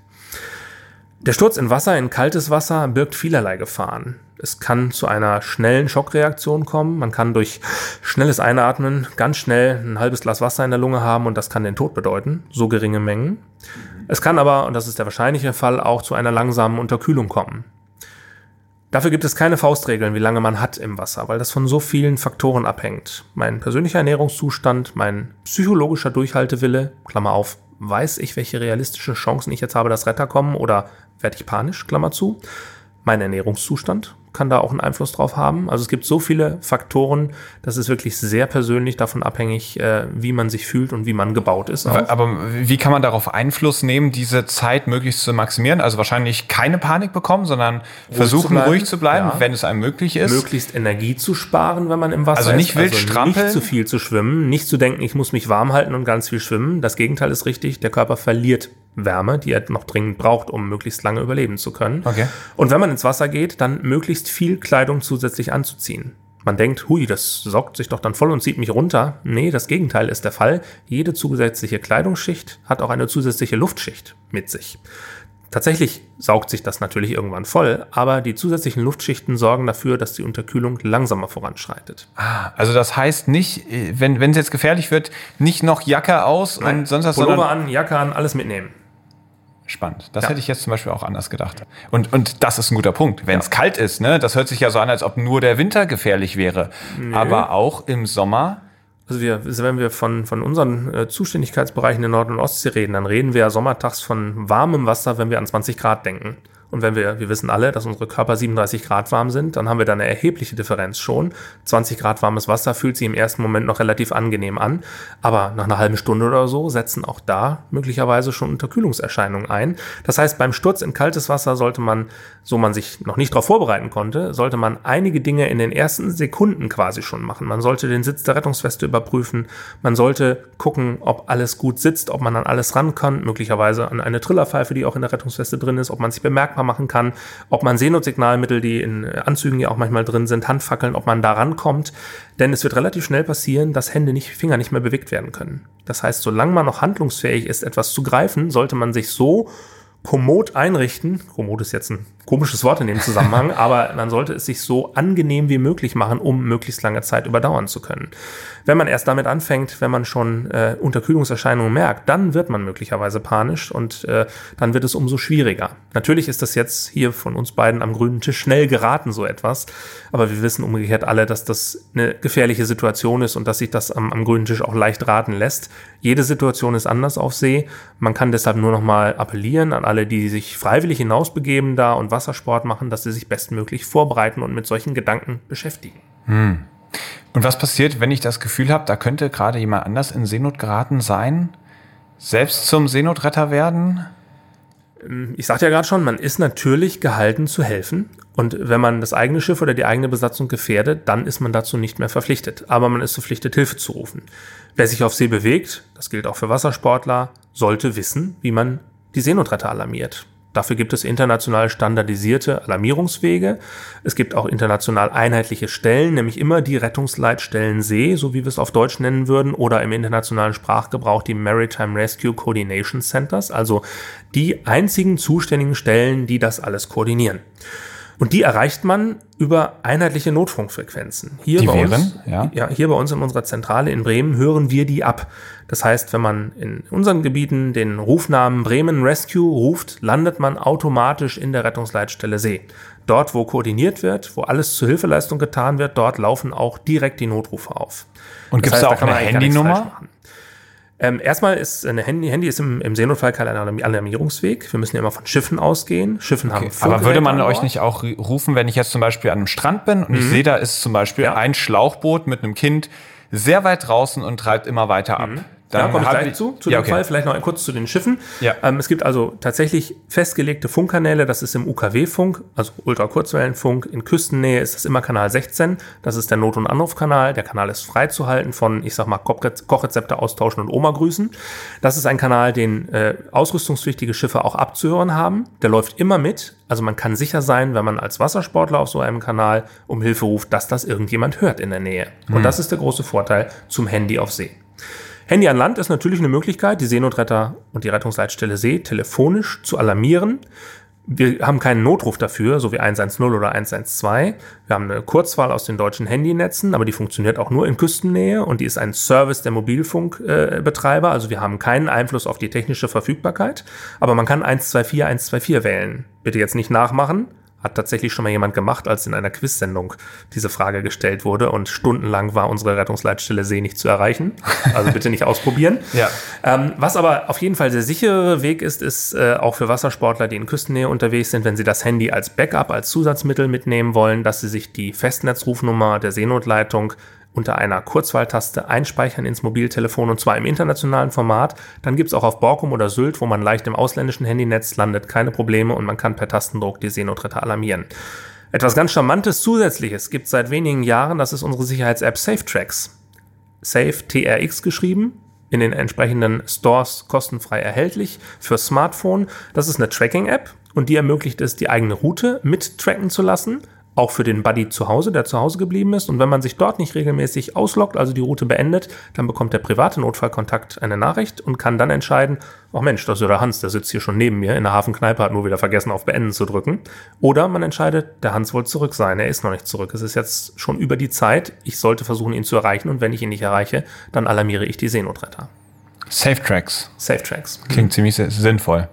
Der Sturz in Wasser, in kaltes Wasser, birgt vielerlei Gefahren. Es kann zu einer schnellen Schockreaktion kommen. Man kann durch schnelles Einatmen ganz schnell ein halbes Glas Wasser in der Lunge haben und das kann den Tod bedeuten, so geringe Mengen. Es kann aber, und das ist der wahrscheinliche Fall, auch zu einer langsamen Unterkühlung kommen. Dafür gibt es keine Faustregeln, wie lange man hat im Wasser, weil das von so vielen Faktoren abhängt. Mein persönlicher Ernährungszustand, mein psychologischer Durchhaltewille, Klammer auf, weiß ich, welche realistischen Chancen ich jetzt habe, dass Retter kommen, oder werde ich panisch, Klammer zu. Mein Ernährungszustand kann da auch einen Einfluss drauf haben. Also es gibt so viele Faktoren, das ist wirklich sehr persönlich davon abhängig, wie man sich fühlt und wie man gebaut ist. Auch. Aber wie kann man darauf Einfluss nehmen, diese Zeit möglichst zu maximieren? Also wahrscheinlich keine Panik bekommen, sondern versuchen, ruhig zu bleiben, ja. Wenn es einem möglich ist. Möglichst Energie zu sparen, wenn man im Wasser ist. Also nicht wild strampeln. Nicht zu viel zu schwimmen, nicht zu denken, ich muss mich warm halten und ganz viel schwimmen. Das Gegenteil ist richtig, der Körper verliert Wärme, die er noch dringend braucht, um möglichst lange überleben zu können. Okay. Und wenn man ins Wasser geht, dann möglichst viel Kleidung zusätzlich anzuziehen. Man denkt, hui, das saugt sich doch dann voll und zieht mich runter. Nee, das Gegenteil ist der Fall. Jede zusätzliche Kleidungsschicht hat auch eine zusätzliche Luftschicht mit sich. Tatsächlich saugt sich das natürlich irgendwann voll, aber die zusätzlichen Luftschichten sorgen dafür, dass die Unterkühlung langsamer voranschreitet. Ah, also das heißt nicht, wenn wenn es jetzt gefährlich wird, nicht noch Jacke aus. Nein, und sonst was. Pullover an, Jacke an, alles mitnehmen. Spannend. Das ja. hätte ich jetzt zum Beispiel auch anders gedacht. Und, und das ist ein guter Punkt. Wenn es ja. kalt ist, ne, das hört sich ja so an, als ob nur der Winter gefährlich wäre. Nö. Aber auch im Sommer. Also wir, wenn wir von, von unseren Zuständigkeitsbereichen in Nord- und Ostsee reden, dann reden wir ja sommertags von warmem Wasser, wenn wir an zwanzig Grad denken. Und wenn wir, wir wissen alle, dass unsere Körper siebenunddreißig Grad warm sind, dann haben wir da eine erhebliche Differenz schon. zwanzig Grad warmes Wasser fühlt sich im ersten Moment noch relativ angenehm an. Aber nach einer halben Stunde oder so setzen auch da möglicherweise schon Unterkühlungserscheinungen ein. Das heißt, beim Sturz in kaltes Wasser sollte man, so man sich noch nicht darauf vorbereiten konnte, sollte man einige Dinge in den ersten Sekunden quasi schon machen. Man sollte den Sitz der Rettungsweste überprüfen. Man sollte gucken, ob alles gut sitzt, ob man an alles ran kann. Möglicherweise an eine Trillerpfeife, die auch in der Rettungsweste drin ist, ob man sich bemerkbar machbar machen kann, ob man Seenotsignalmittel, die in Anzügen ja auch manchmal drin sind, Handfackeln, ob man da rankommt. Denn es wird relativ schnell passieren, dass Hände nicht, Finger nicht mehr bewegt werden können. Das heißt, solange man noch handlungsfähig ist, etwas zu greifen, sollte man sich so kommod einrichten. Kommod ist jetzt ein komisches Wort in dem Zusammenhang, aber man sollte es sich so angenehm wie möglich machen, um möglichst lange Zeit überdauern zu können. Wenn man erst damit anfängt, wenn man schon äh, Unterkühlungserscheinungen merkt, dann wird man möglicherweise panisch und äh, dann wird es umso schwieriger. Natürlich ist das jetzt hier von uns beiden am grünen Tisch schnell geraten, so etwas, aber wir wissen umgekehrt alle, dass das eine gefährliche Situation ist und dass sich das am, am grünen Tisch auch leicht raten lässt. Jede Situation ist anders auf See. Man kann deshalb nur noch mal appellieren an alle, die sich freiwillig hinausbegeben da und Wassersport machen, dass sie sich bestmöglich vorbereiten und mit solchen Gedanken beschäftigen. Hm. Und was passiert, wenn ich das Gefühl habe, da könnte gerade jemand anders in Seenot geraten sein? Selbst zum Seenotretter werden? Ich sagte ja gerade schon, man ist natürlich gehalten zu helfen. Und wenn man das eigene Schiff oder die eigene Besatzung gefährdet, dann ist man dazu nicht mehr verpflichtet. Aber man ist verpflichtet, Hilfe zu rufen. Wer sich auf See bewegt, das gilt auch für Wassersportler, sollte wissen, wie man die Seenotretter alarmiert. Dafür gibt es international standardisierte Alarmierungswege. Es gibt auch international einheitliche Stellen, nämlich immer die Rettungsleitstellen See, so wie wir es auf Deutsch nennen würden, oder im internationalen Sprachgebrauch die Maritime Rescue Coordination Centers, also die einzigen zuständigen Stellen, die das alles koordinieren. Und die erreicht man über einheitliche Notfunkfrequenzen. Hier die bei wären, uns, ja. ja, hier bei uns in unserer Zentrale in Bremen hören wir die ab. Das heißt, wenn man in unseren Gebieten den Rufnamen Bremen Rescue ruft, landet man automatisch in der Rettungsleitstelle See. Dort, wo koordiniert wird, wo alles zur Hilfeleistung getan wird, dort laufen auch direkt die Notrufe auf. Und gibt es da auch da eine Handynummer? Ähm, erstmal ist eine Handy, Handy ist im, im Seenotfall kein Alarmierungsweg. Wir müssen ja immer von Schiffen ausgehen. Schiffen okay. haben Funkgeräte. Aber würde man euch nicht auch rufen, wenn ich jetzt zum Beispiel an einem Strand bin und mhm. ich sehe, da ist zum Beispiel ja. ein Schlauchboot mit einem Kind sehr weit draußen und treibt immer weiter ab? Mhm. Dann ja, komme ich gleich zu, zu ja, dem okay. Fall. Vielleicht noch kurz zu den Schiffen. Ja. Ähm, es gibt also tatsächlich festgelegte Funkkanäle. Das ist im U K W-Funk, also Ultrakurzwellenfunk. In Küstennähe ist das immer Kanal sechzehn. Das ist der Not- und Anrufkanal. Der Kanal ist freizuhalten von, ich sag mal, Kochrezepte austauschen und Oma grüßen. Das ist ein Kanal, den äh, ausrüstungspflichtige Schiffe auch abzuhören haben. Der läuft immer mit. Also man kann sicher sein, wenn man als Wassersportler auf so einem Kanal um Hilfe ruft, dass das irgendjemand hört in der Nähe. Hm. Und das ist der große Vorteil zum Handy auf See. Handy an Land ist natürlich eine Möglichkeit, die Seenotretter und die Rettungsleitstelle See telefonisch zu alarmieren. Wir haben keinen Notruf dafür, so wie eins eins null oder eins eins zwei. Wir haben eine Kurzwahl aus den deutschen Handynetzen, aber die funktioniert auch nur in Küstennähe und die ist ein Service der Mobilfunkbetreiber. Also wir haben keinen Einfluss auf die technische Verfügbarkeit, aber man kann eins zwei vier eins zwei vier wählen. Bitte jetzt nicht nachmachen. Hat tatsächlich schon mal jemand gemacht, als in einer Quiz-Sendung diese Frage gestellt wurde und stundenlang war unsere Rettungsleitstelle See nicht zu erreichen. Also bitte nicht ausprobieren. Ja. Ähm, was aber auf jeden Fall der sichere Weg ist, ist äh, auch für Wassersportler, die in Küstennähe unterwegs sind, wenn sie das Handy als Backup, als Zusatzmittel mitnehmen wollen, dass sie sich die Festnetzrufnummer der Seenotleitung unter einer Kurzwahltaste einspeichern ins Mobiltelefon und zwar im internationalen Format. Dann gibt's auch auf Borkum oder Sylt, wo man leicht im ausländischen Handynetz landet, keine Probleme und man kann per Tastendruck die Seenotretter alarmieren. Etwas ganz Charmantes Zusätzliches gibt's seit wenigen Jahren, das ist unsere Sicherheits-App SafeTRX. SafeTRX geschrieben, in den entsprechenden Stores kostenfrei erhältlich für Smartphone. Das ist eine Tracking-App und die ermöglicht es, die eigene Route mittracken zu lassen, auch für den Buddy zu Hause, der zu Hause geblieben ist. Und wenn man sich dort nicht regelmäßig ausloggt, also die Route beendet, dann bekommt der private Notfallkontakt eine Nachricht und kann dann entscheiden, ach Mensch, das ist ja der Hans, der sitzt hier schon neben mir in der Hafenkneipe, hat nur wieder vergessen, auf Beenden zu drücken. Oder man entscheidet, der Hans wollte zurück sein, er ist noch nicht zurück. Es ist jetzt schon über die Zeit, ich sollte versuchen, ihn zu erreichen. Und wenn ich ihn nicht erreiche, dann alarmiere ich die Seenotretter. SafeTRX. SafeTRX. Klingt ziemlich sinnvoll.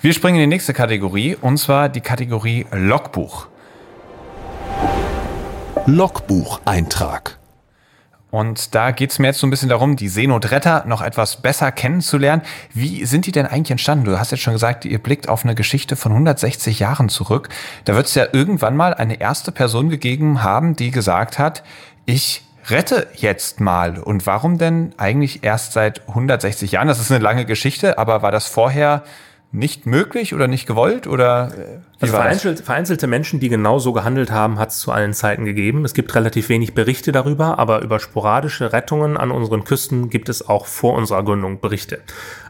Wir springen in die nächste Kategorie, und zwar die Kategorie Logbuch. Logbucheintrag. Und da geht es mir jetzt so ein bisschen darum, die Seenotretter noch etwas besser kennenzulernen. Wie sind die denn eigentlich entstanden? Du hast jetzt schon gesagt, ihr blickt auf eine Geschichte von hundertsechzig Jahren zurück. Da wird es ja irgendwann mal eine erste Person gegeben haben, die gesagt hat, ich rette jetzt mal. Und warum denn eigentlich erst seit hundertsechzig Jahren? Das ist eine lange Geschichte, aber war das vorher nicht möglich oder nicht gewollt? Oder wie also war vereinzelt, das? Vereinzelte Menschen, die genau so gehandelt haben, hat es zu allen Zeiten gegeben. Es gibt relativ wenig Berichte darüber, aber über sporadische Rettungen an unseren Küsten gibt es auch vor unserer Gründung Berichte.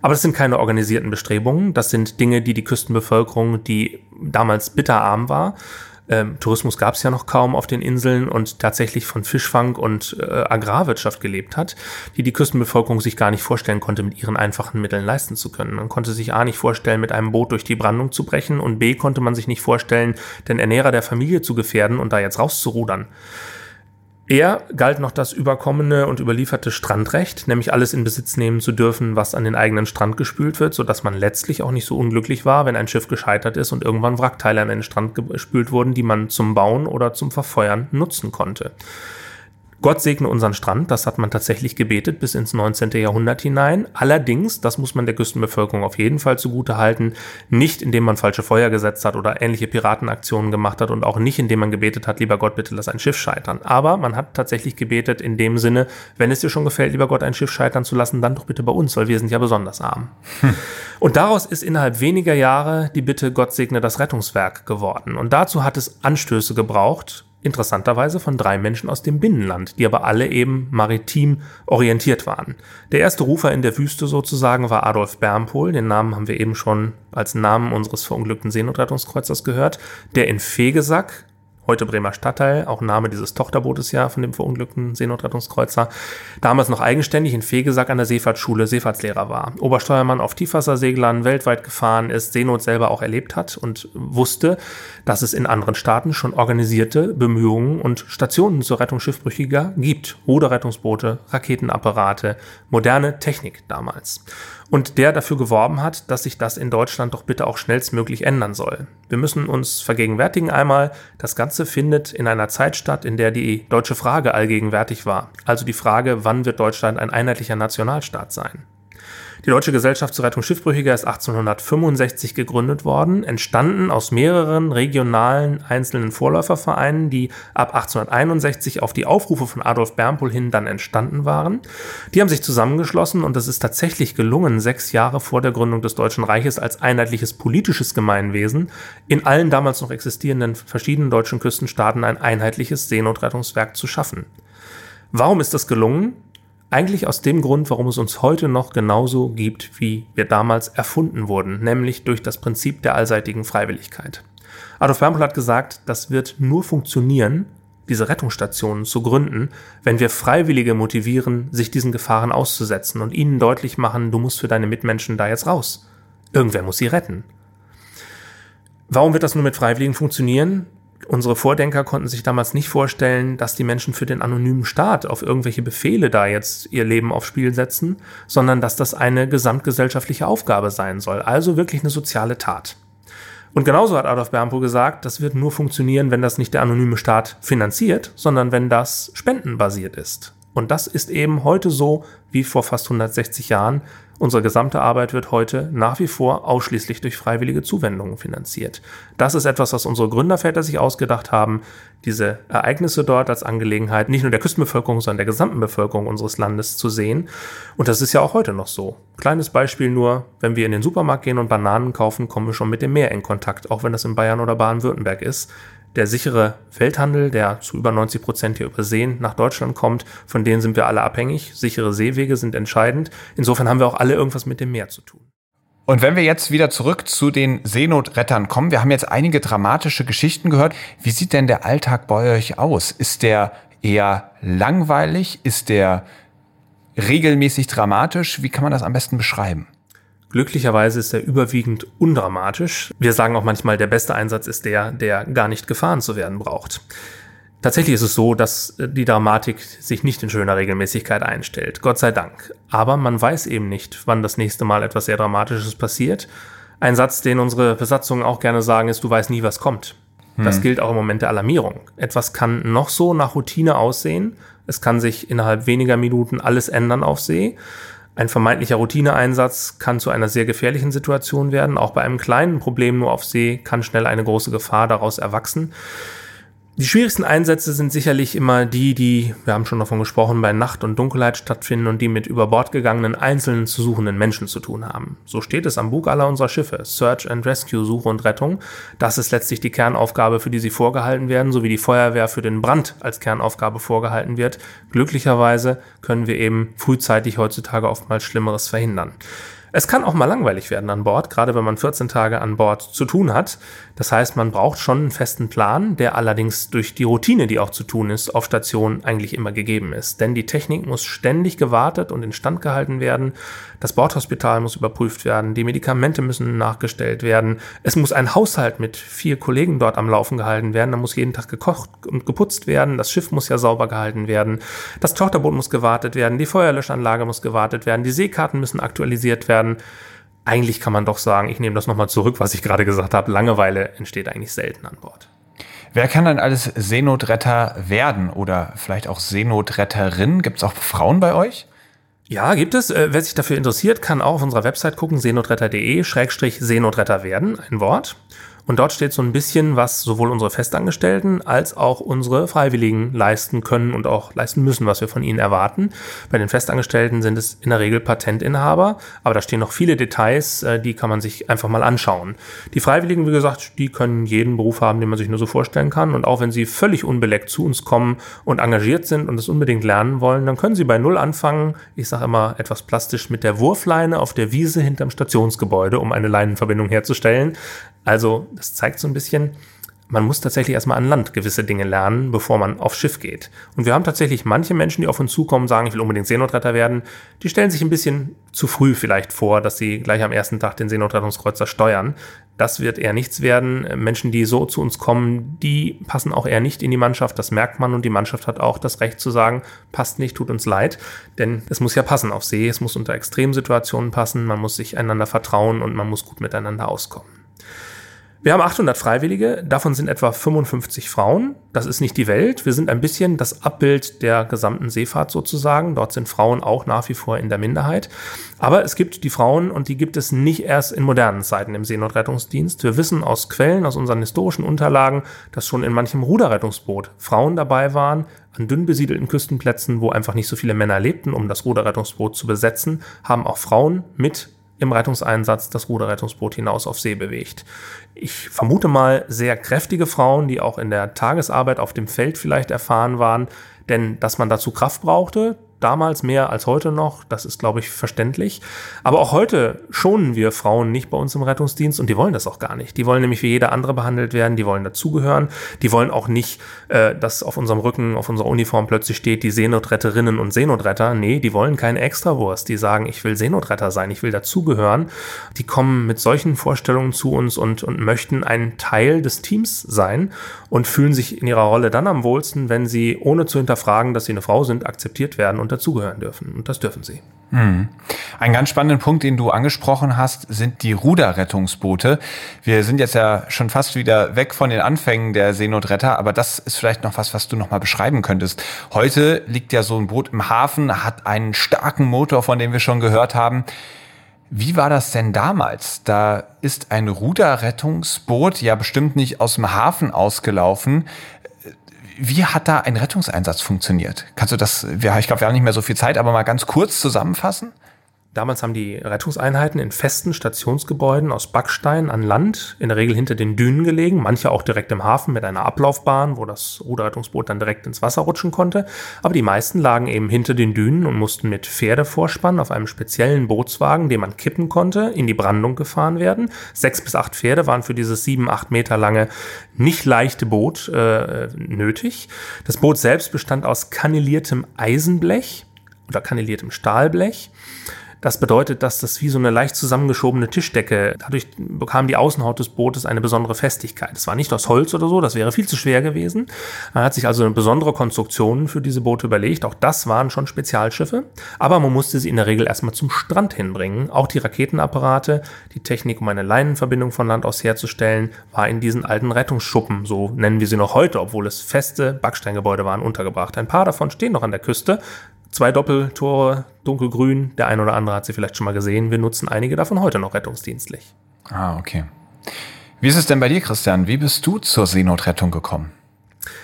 Aber das sind keine organisierten Bestrebungen. Das sind Dinge, die die Küstenbevölkerung, die damals bitterarm war, ähm, Tourismus gab es ja noch kaum auf den Inseln und tatsächlich von Fischfang und äh, Agrarwirtschaft gelebt hat, die die Küstenbevölkerung sich gar nicht vorstellen konnte, mit ihren einfachen Mitteln leisten zu können. Man konnte sich A nicht vorstellen, mit einem Boot durch die Brandung zu brechen und B konnte man sich nicht vorstellen, den Ernährer der Familie zu gefährden und da jetzt rauszurudern. Eher galt noch das überkommene und überlieferte Strandrecht, nämlich alles in Besitz nehmen zu dürfen, was an den eigenen Strand gespült wird, sodass man letztlich auch nicht so unglücklich war, wenn ein Schiff gescheitert ist und irgendwann Wrackteile an den Strand gespült wurden, die man zum Bauen oder zum Verfeuern nutzen konnte. Gott segne unseren Strand, das hat man tatsächlich gebetet bis ins neunzehnten. Jahrhundert hinein. Allerdings, das muss man der Küstenbevölkerung auf jeden Fall zugute halten, nicht indem man falsche Feuer gesetzt hat oder ähnliche Piratenaktionen gemacht hat und auch nicht indem man gebetet hat, lieber Gott, bitte lass ein Schiff scheitern. Aber man hat tatsächlich gebetet in dem Sinne, wenn es dir schon gefällt, lieber Gott, ein Schiff scheitern zu lassen, dann doch bitte bei uns, weil wir sind ja besonders arm. Hm. Und daraus ist innerhalb weniger Jahre die Bitte, Gott segne das Rettungswerk geworden. Und dazu hat es Anstöße gebraucht, interessanterweise von drei Menschen aus dem Binnenland, die aber alle eben maritim orientiert waren. Der erste Rufer in der Wüste sozusagen war Adolf Bermpohl, den Namen haben wir eben schon als Namen unseres verunglückten Seenotrettungskreuzers gehört, der in Fegesack, heute Bremer Stadtteil, auch Name dieses Tochterbootes ja von dem verunglückten Seenotrettungskreuzer, damals noch eigenständig in Fegesack an der Seefahrtsschule Seefahrtslehrer war, Obersteuermann auf Tiefwasserseglern, weltweit gefahren ist, Seenot selber auch erlebt hat und wusste, dass es in anderen Staaten schon organisierte Bemühungen und Stationen zur Rettung Schiffbrüchiger gibt. Ruderrettungsboote, Raketenapparate, moderne Technik damals. Und der dafür geworben hat, dass sich das in Deutschland doch bitte auch schnellstmöglich ändern soll. Wir müssen uns vergegenwärtigen einmal, das Ganze findet in einer Zeit statt, in der die deutsche Frage allgegenwärtig war. Also die Frage, wann wird Deutschland ein einheitlicher Nationalstaat sein? Die Deutsche Gesellschaft zur Rettung Schiffbrüchiger ist achtzehnhundertfünfundsechzig gegründet worden, entstanden aus mehreren regionalen einzelnen Vorläufervereinen, die ab achtzehnhunderteinundsechzig auf die Aufrufe von Adolf Bermpohl hin dann entstanden waren. Die haben sich zusammengeschlossen und es ist tatsächlich gelungen, sechs Jahre vor der Gründung des Deutschen Reiches als einheitliches politisches Gemeinwesen in allen damals noch existierenden verschiedenen deutschen Küstenstaaten ein einheitliches Seenotrettungswerk zu schaffen. Warum ist das gelungen? Eigentlich aus dem Grund, warum es uns heute noch genauso gibt, wie wir damals erfunden wurden, nämlich durch das Prinzip der allseitigen Freiwilligkeit. Adolf Bermpohl hat gesagt, das wird nur funktionieren, diese Rettungsstationen zu gründen, wenn wir Freiwillige motivieren, sich diesen Gefahren auszusetzen und ihnen deutlich machen, du musst für deine Mitmenschen da jetzt raus. Irgendwer muss sie retten. Warum wird das nur mit Freiwilligen funktionieren? Unsere Vordenker konnten sich damals nicht vorstellen, dass die Menschen für den anonymen Staat auf irgendwelche Befehle da jetzt ihr Leben aufs Spiel setzen, sondern dass das eine gesamtgesellschaftliche Aufgabe sein soll, also wirklich eine soziale Tat. Und genauso hat Adolf Bermpohl gesagt, das wird nur funktionieren, wenn das nicht der anonyme Staat finanziert, sondern wenn das spendenbasiert ist. Und das ist eben heute so wie vor fast hundertsechzig Jahren. Unsere gesamte Arbeit wird heute nach wie vor ausschließlich durch freiwillige Zuwendungen finanziert. Das ist etwas, was unsere Gründerväter sich ausgedacht haben, diese Ereignisse dort als Angelegenheit nicht nur der Küstenbevölkerung, sondern der gesamten Bevölkerung unseres Landes zu sehen. Und das ist ja auch heute noch so. Kleines Beispiel nur, wenn wir in den Supermarkt gehen und Bananen kaufen, kommen wir schon mit dem Meer in Kontakt, auch wenn das in Bayern oder Baden-Württemberg ist. Der sichere Welthandel, der zu über neunzig Prozent hier über Seen nach Deutschland kommt, von denen sind wir alle abhängig. Sichere Seewege sind entscheidend. Insofern haben wir auch alle irgendwas mit dem Meer zu tun. Und wenn wir jetzt wieder zurück zu den Seenotrettern kommen, wir haben jetzt einige dramatische Geschichten gehört. Wie sieht denn der Alltag bei euch aus? Ist der eher langweilig? Ist der regelmäßig dramatisch? Wie kann man das am besten beschreiben? Glücklicherweise ist er überwiegend undramatisch. Wir sagen auch manchmal, der beste Einsatz ist der, der gar nicht gefahren zu werden braucht. Tatsächlich ist es so, dass die Dramatik sich nicht in schöner Regelmäßigkeit einstellt. Gott sei Dank. Aber man weiß eben nicht, wann das nächste Mal etwas sehr Dramatisches passiert. Ein Satz, den unsere Besatzungen auch gerne sagen, ist, du weißt nie, was kommt. Hm. Das gilt auch im Moment der Alarmierung. Etwas kann noch so nach Routine aussehen. Es kann sich innerhalb weniger Minuten alles ändern auf See. Ein vermeintlicher Routineeinsatz kann zu einer sehr gefährlichen Situation werden. Auch bei einem kleinen Problem nur auf See kann schnell eine große Gefahr daraus erwachsen. Die schwierigsten Einsätze sind sicherlich immer die, die, wir haben schon davon gesprochen, bei Nacht und Dunkelheit stattfinden und die mit über Bord gegangenen einzelnen zu suchenden Menschen zu tun haben. So steht es am Bug aller unserer Schiffe, Search and Rescue, Suche und Rettung. Das ist letztlich die Kernaufgabe, für die sie vorgehalten werden, sowie die Feuerwehr für den Brand als Kernaufgabe vorgehalten wird. Glücklicherweise können wir eben frühzeitig heutzutage oftmals Schlimmeres verhindern. Es kann auch mal langweilig werden an Bord, gerade wenn man vierzehn Tage an Bord zu tun hat. Das heißt, man braucht schon einen festen Plan, der allerdings durch die Routine, die auch zu tun ist, auf Station eigentlich immer gegeben ist. Denn die Technik muss ständig gewartet und instand gehalten werden. Das Bordhospital muss überprüft werden. Die Medikamente müssen nachgestellt werden. Es muss ein Haushalt mit vier Kollegen dort am Laufen gehalten werden. Da muss jeden Tag gekocht und geputzt werden. Das Schiff muss ja sauber gehalten werden. Das Tochterboot muss gewartet werden. Die Feuerlöschanlage muss gewartet werden. Die Seekarten müssen aktualisiert werden. Eigentlich kann man doch sagen, ich nehme das nochmal zurück, was ich gerade gesagt habe, Langeweile entsteht eigentlich selten an Bord. Wer kann denn alles Seenotretter werden oder vielleicht auch Seenotretterin? Gibt es auch Frauen bei euch? Ja, gibt es. Wer sich dafür interessiert, kann auch auf unserer Website gucken, seenotretter.de, Schrägstrich Seenotretter werden, ein Wort. Und dort steht so ein bisschen, was sowohl unsere Festangestellten als auch unsere Freiwilligen leisten können und auch leisten müssen, was wir von ihnen erwarten. Bei den Festangestellten sind es in der Regel Patentinhaber, aber da stehen noch viele Details, die kann man sich einfach mal anschauen. Die Freiwilligen, wie gesagt, die können jeden Beruf haben, den man sich nur so vorstellen kann. Und auch wenn sie völlig unbeleckt zu uns kommen und engagiert sind und es unbedingt lernen wollen, dann können sie bei Null anfangen, ich sage immer etwas plastisch, mit der Wurfleine auf der Wiese hinterm Stationsgebäude, um eine Leinenverbindung herzustellen. Also das zeigt so ein bisschen, man muss tatsächlich erstmal an Land gewisse Dinge lernen, bevor man aufs Schiff geht. Und wir haben tatsächlich manche Menschen, die auf uns zukommen und sagen, ich will unbedingt Seenotretter werden. Die stellen sich ein bisschen zu früh vielleicht vor, dass sie gleich am ersten Tag den Seenotrettungskreuzer steuern. Das wird eher nichts werden. Menschen, die so zu uns kommen, die passen auch eher nicht in die Mannschaft. Das merkt man und die Mannschaft hat auch das Recht zu sagen, passt nicht, tut uns leid. Denn es muss ja passen auf See, es muss unter Extremsituationen passen, man muss sich einander vertrauen und man muss gut miteinander auskommen. Wir haben achthundert Freiwillige, davon sind etwa fünfundfünfzig Frauen. Das ist nicht die Welt. Wir sind ein bisschen das Abbild der gesamten Seefahrt sozusagen. Dort sind Frauen auch nach wie vor in der Minderheit. Aber es gibt die Frauen und die gibt es nicht erst in modernen Zeiten im Seenotrettungsdienst. Wir wissen aus Quellen, aus unseren historischen Unterlagen, dass schon in manchem Ruderrettungsboot Frauen dabei waren, an dünn besiedelten Küstenplätzen, wo einfach nicht so viele Männer lebten, um das Ruderrettungsboot zu besetzen, haben auch Frauen mit im Rettungseinsatz das Ruderrettungsboot hinaus auf See bewegt. Ich vermute mal sehr kräftige Frauen, die auch in der Tagesarbeit auf dem Feld vielleicht erfahren waren, denn dass man dazu Kraft brauchte, damals mehr als heute noch, das ist, glaube ich, verständlich. Aber auch heute schonen wir Frauen nicht bei uns im Rettungsdienst und die wollen das auch gar nicht. Die wollen nämlich wie jeder andere behandelt werden, die wollen dazugehören, die wollen auch nicht, äh, dass auf unserem Rücken, auf unserer Uniform plötzlich steht, die Seenotretterinnen und Seenotretter. Nee, die wollen keine Extrawurst, die sagen, ich will Seenotretter sein, ich will dazugehören. Die kommen mit solchen Vorstellungen zu uns und, und möchten ein Teil des Teams sein und fühlen sich in ihrer Rolle dann am wohlsten, wenn sie, ohne zu hinterfragen, dass sie eine Frau sind, akzeptiert werden und dazugehören dürfen. Und das dürfen sie. Hm. Ein ganz spannender Punkt, den du angesprochen hast, sind die Ruderrettungsboote. Wir sind jetzt ja schon fast wieder weg von den Anfängen der Seenotretter, aber das ist vielleicht noch was, was du noch mal beschreiben könntest. Heute liegt ja so ein Boot im Hafen, hat einen starken Motor, von dem wir schon gehört haben. Wie war das denn damals? Da ist ein Ruderrettungsboot ja bestimmt nicht aus dem Hafen ausgelaufen. Wie hat da ein Rettungseinsatz funktioniert? Kannst du das, ich glaube, wir haben nicht mehr so viel Zeit, aber mal ganz kurz zusammenfassen? Damals haben die Rettungseinheiten in festen Stationsgebäuden aus Backstein an Land, in der Regel hinter den Dünen gelegen, manche auch direkt im Hafen mit einer Ablaufbahn, wo das Ruderrettungsboot dann direkt ins Wasser rutschen konnte. Aber die meisten lagen eben hinter den Dünen und mussten mit Pferdevorspann auf einem speziellen Bootswagen, den man kippen konnte, in die Brandung gefahren werden. Sechs bis acht Pferde waren für dieses sieben, acht Meter lange, nicht leichte Boot äh, nötig. Das Boot selbst bestand aus kanneliertem Eisenblech oder kanneliertem Stahlblech. Das bedeutet, dass das wie so eine leicht zusammengeschobene Tischdecke, dadurch bekam die Außenhaut des Bootes eine besondere Festigkeit. Es war nicht aus Holz oder so, das wäre viel zu schwer gewesen. Man hat sich also eine besondere Konstruktion für diese Boote überlegt. Auch das waren schon Spezialschiffe, aber man musste sie in der Regel erstmal zum Strand hinbringen. Auch die Raketenapparate, die Technik, um eine Leinenverbindung von Land aus herzustellen, war in diesen alten Rettungsschuppen, so nennen wir sie noch heute, obwohl es feste Backsteingebäude waren, untergebracht. Ein paar davon stehen noch an der Küste. Zwei Doppeltore, dunkelgrün, der ein oder andere hat sie vielleicht schon mal gesehen. Wir nutzen einige davon heute noch rettungsdienstlich. Ah, okay. Wie ist es denn bei dir, Christian? Wie bist du zur Seenotrettung gekommen?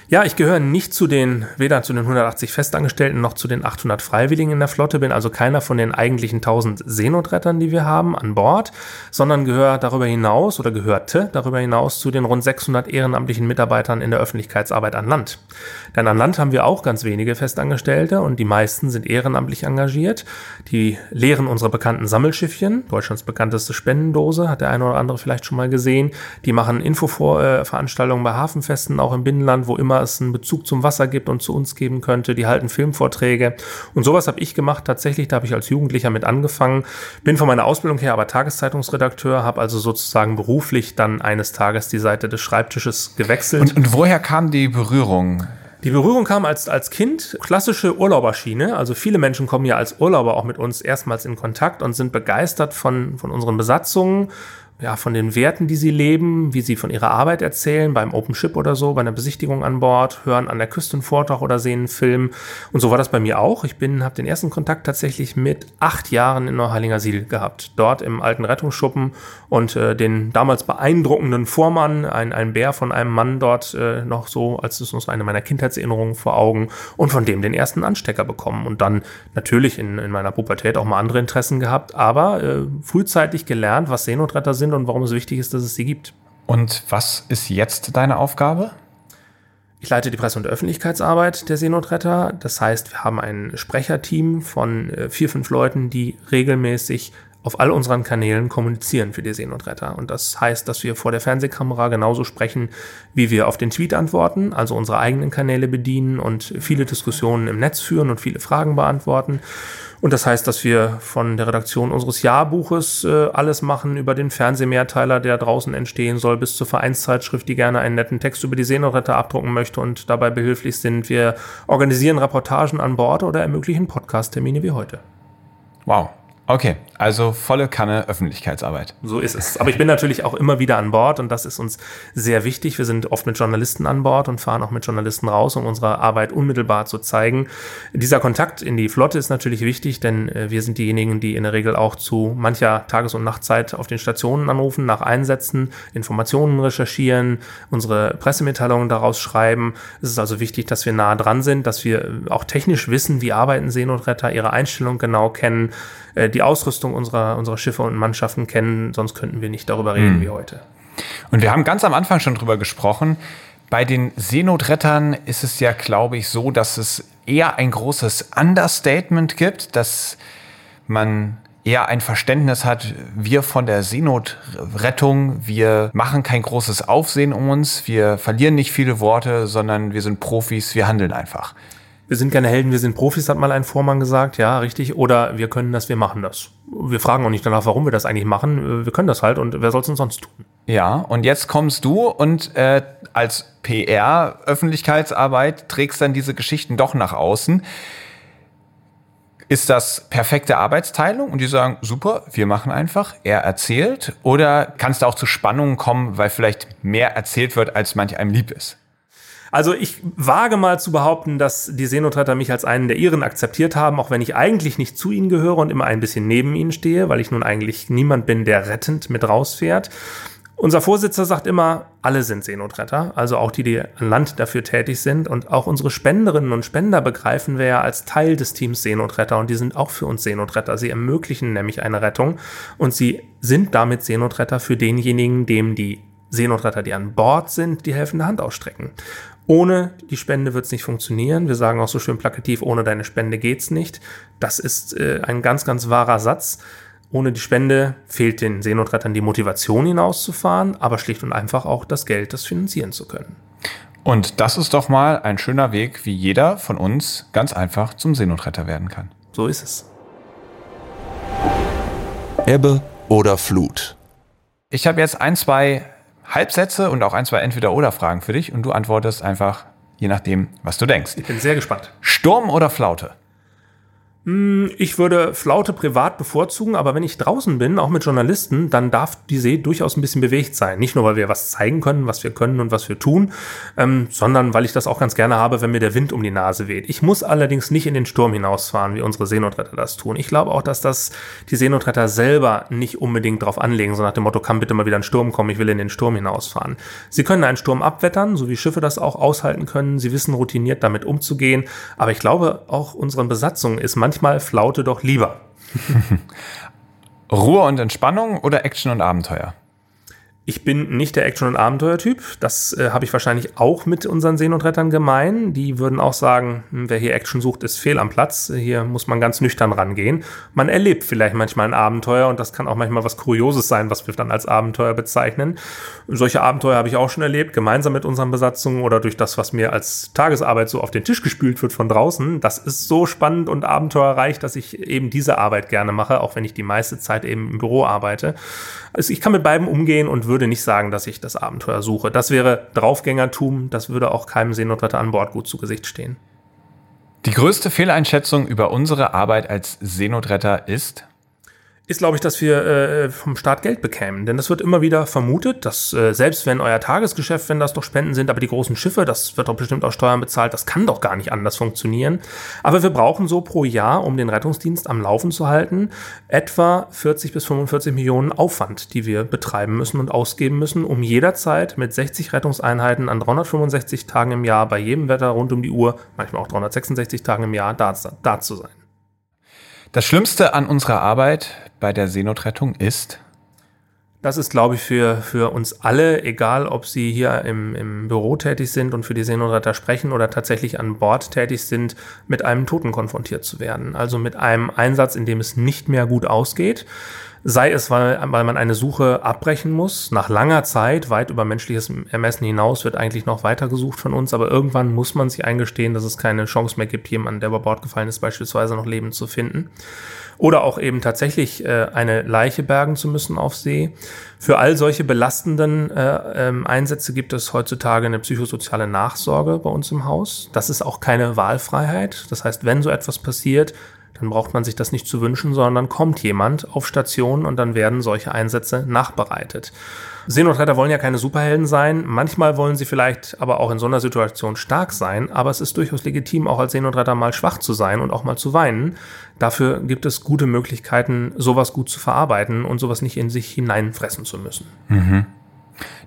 Ja, ich gehöre nicht zu den, weder zu den hundertachtzig Festangestellten noch zu den achthundert Freiwilligen in der Flotte, bin also keiner von den eigentlichen tausend Seenotrettern, die wir haben, an Bord, sondern gehöre darüber hinaus oder gehörte darüber hinaus zu den rund sechshundert ehrenamtlichen Mitarbeitern in der Öffentlichkeitsarbeit an Land. Denn an Land haben wir auch ganz wenige Festangestellte und die meisten sind ehrenamtlich engagiert. Die leeren unsere bekannten Sammelschiffchen, Deutschlands bekannteste Spendendose, hat der eine oder andere vielleicht schon mal gesehen. Die machen Infoveranstaltungen bei Hafenfesten, auch im Binnenland, wo immer es einen Bezug zum Wasser gibt und zu uns geben könnte. Die halten Filmvorträge und sowas habe ich gemacht. Tatsächlich, da habe ich als Jugendlicher mit angefangen. Bin von meiner Ausbildung her aber Tageszeitungsredakteur, habe also sozusagen beruflich dann eines Tages die Seite des Schreibtisches gewechselt. Und, und woher kam die Berührung? Die Berührung kam als, als Kind, klassische Urlauberschiene, also viele Menschen kommen ja als Urlauber auch mit uns erstmals in Kontakt und sind begeistert von, von unseren Besatzungen, ja, von den Werten, die sie leben, wie sie von ihrer Arbeit erzählen, beim Open Ship oder so, bei einer Besichtigung an Bord, hören an der Küste einen Vortrag oder sehen einen Film. Und so war das bei mir auch. Ich bin, habe den ersten Kontakt tatsächlich mit acht Jahren in Neuharlingersiel Siel gehabt. Dort im alten Rettungsschuppen und äh, den damals beeindruckenden Vormann, ein, ein Bär von einem Mann dort äh, noch so, als ist uns eine meiner Kindheitserinnerungen vor Augen und von dem den ersten Anstecker bekommen. Und dann natürlich in, in meiner Pubertät auch mal andere Interessen gehabt, aber äh, frühzeitig gelernt, was Seenotretter sind und warum es wichtig ist, dass es sie gibt. Und was ist jetzt deine Aufgabe? Ich leite die Presse- und Öffentlichkeitsarbeit der Seenotretter. Das heißt, wir haben ein Sprecherteam von vier, fünf Leuten, die regelmäßig auf all unseren Kanälen kommunizieren für die Seenotretter. Und das heißt, dass wir vor der Fernsehkamera genauso sprechen, wie wir auf den Tweet antworten, also unsere eigenen Kanäle bedienen und viele Diskussionen im Netz führen und viele Fragen beantworten. Und das heißt, dass wir von der Redaktion unseres Jahrbuches äh, alles machen, über den Fernsehmehrteiler, der draußen entstehen soll, bis zur Vereinszeitschrift, die gerne einen netten Text über die Seenotretter abdrucken möchte und dabei behilflich sind. Wir organisieren Reportagen an Bord oder ermöglichen Podcast-Termine wie heute. Wow. Okay, also volle Kanne Öffentlichkeitsarbeit. So ist es. Aber ich bin natürlich auch immer wieder an Bord und das ist uns sehr wichtig. Wir sind oft mit Journalisten an Bord und fahren auch mit Journalisten raus, um unsere Arbeit unmittelbar zu zeigen. Dieser Kontakt in die Flotte ist natürlich wichtig, denn wir sind diejenigen, die in der Regel auch zu mancher Tages- und Nachtzeit auf den Stationen anrufen, nach Einsätzen, Informationen recherchieren, unsere Pressemitteilungen daraus schreiben. Es ist also wichtig, dass wir nah dran sind, dass wir auch technisch wissen, wie arbeiten Seenotretter, ihre Einstellung genau kennen, die Ausrüstung unserer, unserer Schiffe und Mannschaften kennen, sonst könnten wir nicht darüber reden hm. wie heute. Und wir haben ganz am Anfang schon drüber gesprochen. Bei den Seenotrettern ist es ja, glaube ich, so, dass es eher ein großes Understatement gibt, dass man eher ein Verständnis hat, wir von der Seenotrettung, wir machen kein großes Aufsehen um uns, wir verlieren nicht viele Worte, sondern wir sind Profis, wir handeln einfach. Wir sind keine Helden, wir sind Profis, hat mal ein Vormann gesagt. Ja, richtig. Oder wir können das, wir machen das. Wir fragen auch nicht danach, warum wir das eigentlich machen. Wir können das halt und wer soll es denn sonst tun? Ja, und jetzt kommst du und äh, als P R, Öffentlichkeitsarbeit, trägst dann diese Geschichten doch nach außen. Ist das perfekte Arbeitsteilung? Und die sagen, super, wir machen einfach, er erzählt. Oder kann es da auch zu Spannungen kommen, weil vielleicht mehr erzählt wird, als manch einem lieb ist? Also ich wage mal zu behaupten, dass die Seenotretter mich als einen der ihren akzeptiert haben, auch wenn ich eigentlich nicht zu ihnen gehöre und immer ein bisschen neben ihnen stehe, weil ich nun eigentlich niemand bin, der rettend mit rausfährt. Unser Vorsitzender sagt immer, alle sind Seenotretter, also auch die, die an Land dafür tätig sind. Und auch unsere Spenderinnen und Spender begreifen wir ja als Teil des Teams Seenotretter und die sind auch für uns Seenotretter. Sie ermöglichen nämlich eine Rettung und sie sind damit Seenotretter für denjenigen, dem die Seenotretter, die an Bord sind, die helfende Hand ausstrecken. Ohne die Spende wird es nicht funktionieren. Wir sagen auch so schön plakativ, ohne deine Spende geht's nicht. Das ist äh, ein ganz, ganz wahrer Satz. Ohne die Spende fehlt den Seenotrettern die Motivation, hinauszufahren, aber schlicht und einfach auch das Geld, das finanzieren zu können. Und das ist doch mal ein schöner Weg, wie jeder von uns ganz einfach zum Seenotretter werden kann. So ist es. Ebbe oder Flut? Ich habe jetzt ein, zwei Halbsätze und auch ein, zwei Entweder-Oder-Fragen für dich und du antwortest einfach je nachdem, was du denkst. Ich bin sehr gespannt. Sturm oder Flaute? Ich würde Flaute privat bevorzugen, aber wenn ich draußen bin, auch mit Journalisten, dann darf die See durchaus ein bisschen bewegt sein. Nicht nur, weil wir was zeigen können, was wir können und was wir tun, ähm, sondern weil ich das auch ganz gerne habe, wenn mir der Wind um die Nase weht. Ich muss allerdings nicht in den Sturm hinausfahren, wie unsere Seenotretter das tun. Ich glaube auch, dass das die Seenotretter selber nicht unbedingt drauf anlegen, so nach dem Motto, kann bitte mal wieder ein Sturm kommen, ich will in den Sturm hinausfahren. Sie können einen Sturm abwettern, so wie Schiffe das auch aushalten können. Sie wissen routiniert damit umzugehen. Aber ich glaube, auch unseren Besatzungen ist manchmal Mal Flaute doch lieber. Ruhe und Entspannung oder Action und Abenteuer? Ich bin nicht der Action- und Abenteuer-Typ. Das äh, habe ich wahrscheinlich auch mit unseren Seenotrettern gemein. Die würden auch sagen, wer hier Action sucht, ist fehl am Platz. Hier muss man ganz nüchtern rangehen. Man erlebt vielleicht manchmal ein Abenteuer und das kann auch manchmal was Kurioses sein, was wir dann als Abenteuer bezeichnen. Solche Abenteuer habe ich auch schon erlebt, gemeinsam mit unseren Besatzungen oder durch das, was mir als Tagesarbeit so auf den Tisch gespült wird von draußen. Das ist so spannend und abenteuerreich, dass ich eben diese Arbeit gerne mache, auch wenn ich die meiste Zeit eben im Büro arbeite. Also ich kann mit beiden umgehen und würde würde nicht sagen, dass ich das Abenteuer suche. Das wäre Draufgängertum, das würde auch keinem Seenotretter an Bord gut zu Gesicht stehen. Die größte Fehleinschätzung über unsere Arbeit als Seenotretter ist? Ist, glaube ich, dass wir äh, vom Staat Geld bekämen. Denn das wird immer wieder vermutet, dass äh, selbst wenn euer Tagesgeschäft, wenn das doch Spenden sind, aber die großen Schiffe, das wird doch bestimmt aus Steuern bezahlt, das kann doch gar nicht anders funktionieren. Aber wir brauchen so pro Jahr, um den Rettungsdienst am Laufen zu halten, etwa vierzig bis fünfundvierzig Millionen Aufwand, die wir betreiben müssen und ausgeben müssen, um jederzeit mit sechzig Rettungseinheiten an dreihundertfünfundsechzig Tagen im Jahr bei jedem Wetter rund um die Uhr, manchmal auch dreihundertsechsundsechzig Tagen im Jahr, da, da zu sein. Das Schlimmste an unserer Arbeit bei der Seenotrettung ist? Das ist, glaube ich, für, für uns alle, egal ob sie hier im, im Büro tätig sind und für die Seenotretter sprechen oder tatsächlich an Bord tätig sind, mit einem Toten konfrontiert zu werden. Also mit einem Einsatz, in dem es nicht mehr gut ausgeht. Sei es, weil, weil man eine Suche abbrechen muss. Nach langer Zeit, weit über menschliches Ermessen hinaus, wird eigentlich noch weiter gesucht von uns. Aber irgendwann muss man sich eingestehen, dass es keine Chance mehr gibt, jemanden, der über Bord gefallen ist, beispielsweise noch lebend zu finden. Oder auch eben tatsächlich äh, eine Leiche bergen zu müssen auf See. Für all solche belastenden äh, ähm, Einsätze gibt es heutzutage eine psychosoziale Nachsorge bei uns im Haus. Das ist auch keine Wahlfreiheit. Das heißt, wenn so etwas passiert, dann braucht man sich das nicht zu wünschen, sondern kommt jemand auf Station und dann werden solche Einsätze nachbereitet. Seenotretter wollen ja keine Superhelden sein, manchmal wollen sie vielleicht aber auch in so einer Situation stark sein, aber es ist durchaus legitim, auch als Seenotretter mal schwach zu sein und auch mal zu weinen. Dafür gibt es gute Möglichkeiten, sowas gut zu verarbeiten und sowas nicht in sich hineinfressen zu müssen. Mhm.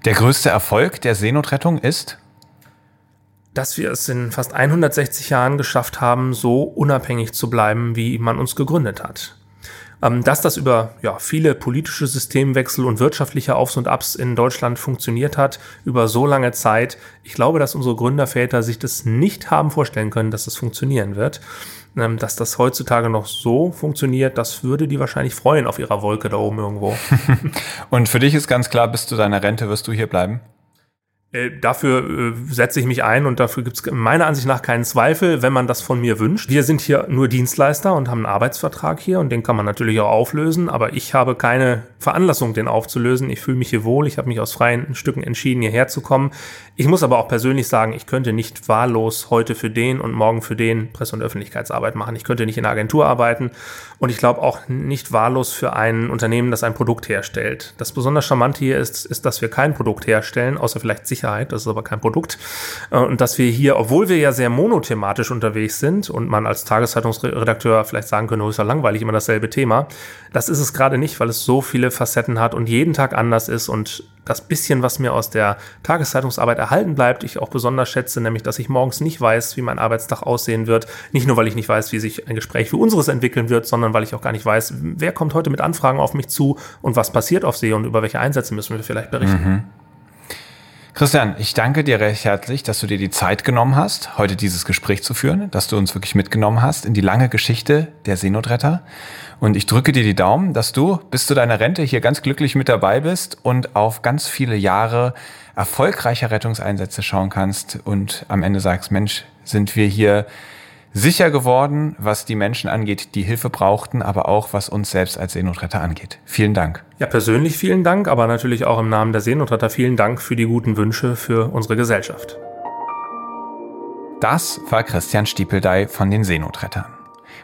Der größte Erfolg der Seenotrettung ist? Dass wir es in fast hundertsechzig Jahren geschafft haben, so unabhängig zu bleiben, wie man uns gegründet hat. Dass das über ja, viele politische Systemwechsel und wirtschaftliche Aufs und Abs in Deutschland funktioniert hat, über so lange Zeit. Ich glaube, dass unsere Gründerväter sich das nicht haben vorstellen können, dass das funktionieren wird. Dass das heutzutage noch so funktioniert, das würde die wahrscheinlich freuen auf ihrer Wolke da oben irgendwo. Und für dich ist ganz klar, bis zu deiner Rente wirst du hier bleiben? Dafür äh, setze ich mich ein und dafür gibt es meiner Ansicht nach keinen Zweifel, wenn man das von mir wünscht. Wir sind hier nur Dienstleister und haben einen Arbeitsvertrag hier und den kann man natürlich auch auflösen, aber ich habe keine Veranlassung, den aufzulösen. Ich fühle mich hier wohl, ich habe mich aus freien Stücken entschieden, hierher zu kommen. Ich muss aber auch persönlich sagen, ich könnte nicht wahllos heute für den und morgen für den Presse- und Öffentlichkeitsarbeit machen. Ich könnte nicht in einer Agentur arbeiten und ich glaube auch nicht wahllos für ein Unternehmen, das ein Produkt herstellt. Das besonders Charmante hier ist, ist, dass wir kein Produkt herstellen, außer vielleicht sich Sicherheit, das ist aber kein Produkt. Und dass wir hier, obwohl wir ja sehr monothematisch unterwegs sind und man als Tageszeitungsredakteur vielleicht sagen könnte, ist ja langweilig, immer dasselbe Thema. Das ist es gerade nicht, weil es so viele Facetten hat und jeden Tag anders ist und das bisschen, was mir aus der Tageszeitungsarbeit erhalten bleibt, ich auch besonders schätze, nämlich, dass ich morgens nicht weiß, wie mein Arbeitstag aussehen wird. Nicht nur, weil ich nicht weiß, wie sich ein Gespräch wie unseres entwickeln wird, sondern weil ich auch gar nicht weiß, wer kommt heute mit Anfragen auf mich zu und was passiert auf See und über welche Einsätze müssen wir vielleicht berichten. Mhm. Christian, ich danke dir recht herzlich, dass du dir die Zeit genommen hast, heute dieses Gespräch zu führen, dass du uns wirklich mitgenommen hast in die lange Geschichte der Seenotretter. Und ich drücke dir die Daumen, dass du bis zu deiner Rente hier ganz glücklich mit dabei bist und auf ganz viele Jahre erfolgreicher Rettungseinsätze schauen kannst und am Ende sagst, Mensch, sind wir hier sicher geworden, was die Menschen angeht, die Hilfe brauchten, aber auch was uns selbst als Seenotretter angeht. Vielen Dank. Ja, persönlich vielen Dank, aber natürlich auch im Namen der Seenotretter vielen Dank für die guten Wünsche für unsere Gesellschaft. Das war Christian Stiepeldey von den Seenotrettern.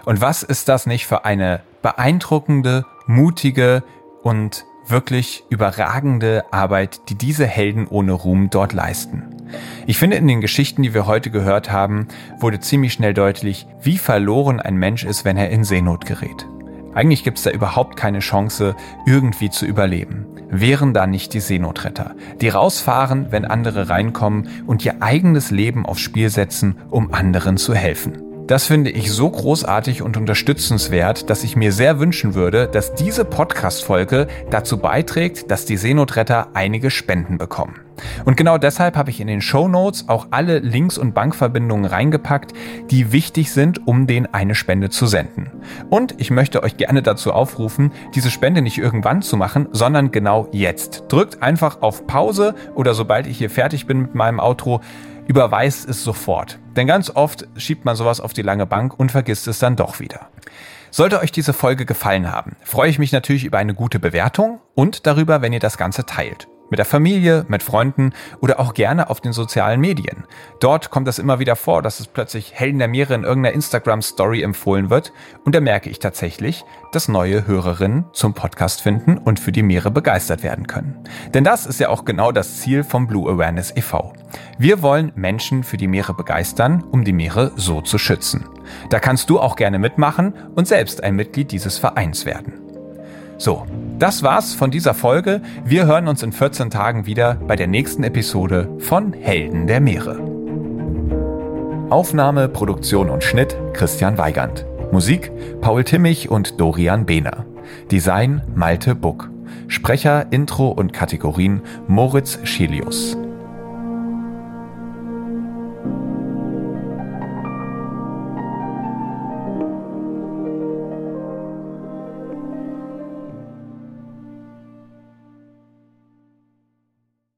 Und was ist das nicht für eine beeindruckende, mutige und wirklich überragende Arbeit, die diese Helden ohne Ruhm dort leisten. Ich finde, in den Geschichten, die wir heute gehört haben, wurde ziemlich schnell deutlich, wie verloren ein Mensch ist, wenn er in Seenot gerät. Eigentlich gibt es da überhaupt keine Chance, irgendwie zu überleben. Wären da nicht die Seenotretter, die rausfahren, wenn andere reinkommen und ihr eigenes Leben aufs Spiel setzen, um anderen zu helfen. Das finde ich so großartig und unterstützenswert, dass ich mir sehr wünschen würde, dass diese Podcast-Folge dazu beiträgt, dass die Seenotretter einige Spenden bekommen. Und genau deshalb habe ich in den Shownotes auch alle Links und Bankverbindungen reingepackt, die wichtig sind, um denen eine Spende zu senden. Und ich möchte euch gerne dazu aufrufen, diese Spende nicht irgendwann zu machen, sondern genau jetzt. Drückt einfach auf Pause oder sobald ich hier fertig bin mit meinem Outro, überweist es sofort. Denn ganz oft schiebt man sowas auf die lange Bank und vergisst es dann doch wieder. Sollte euch diese Folge gefallen haben, freue ich mich natürlich über eine gute Bewertung und darüber, wenn ihr das Ganze teilt. Mit der Familie, mit Freunden oder auch gerne auf den sozialen Medien. Dort kommt das immer wieder vor, dass es plötzlich Helden der Meere in irgendeiner Instagram-Story empfohlen wird. Und da merke ich tatsächlich, dass neue Hörerinnen zum Podcast finden und für die Meere begeistert werden können. Denn das ist ja auch genau das Ziel vom Blue Awareness e V. Wir wollen Menschen für die Meere begeistern, um die Meere so zu schützen. Da kannst du auch gerne mitmachen und selbst ein Mitglied dieses Vereins werden. So, das war's von dieser Folge. Wir hören uns in vierzehn Tagen wieder bei der nächsten Episode von Helden der Meere. Aufnahme, Produktion und Schnitt Christian Weigand. Musik Paul Timmich und Dorian Behner. Design Malte Buck. Sprecher, Intro und Kategorien Moritz Schelius.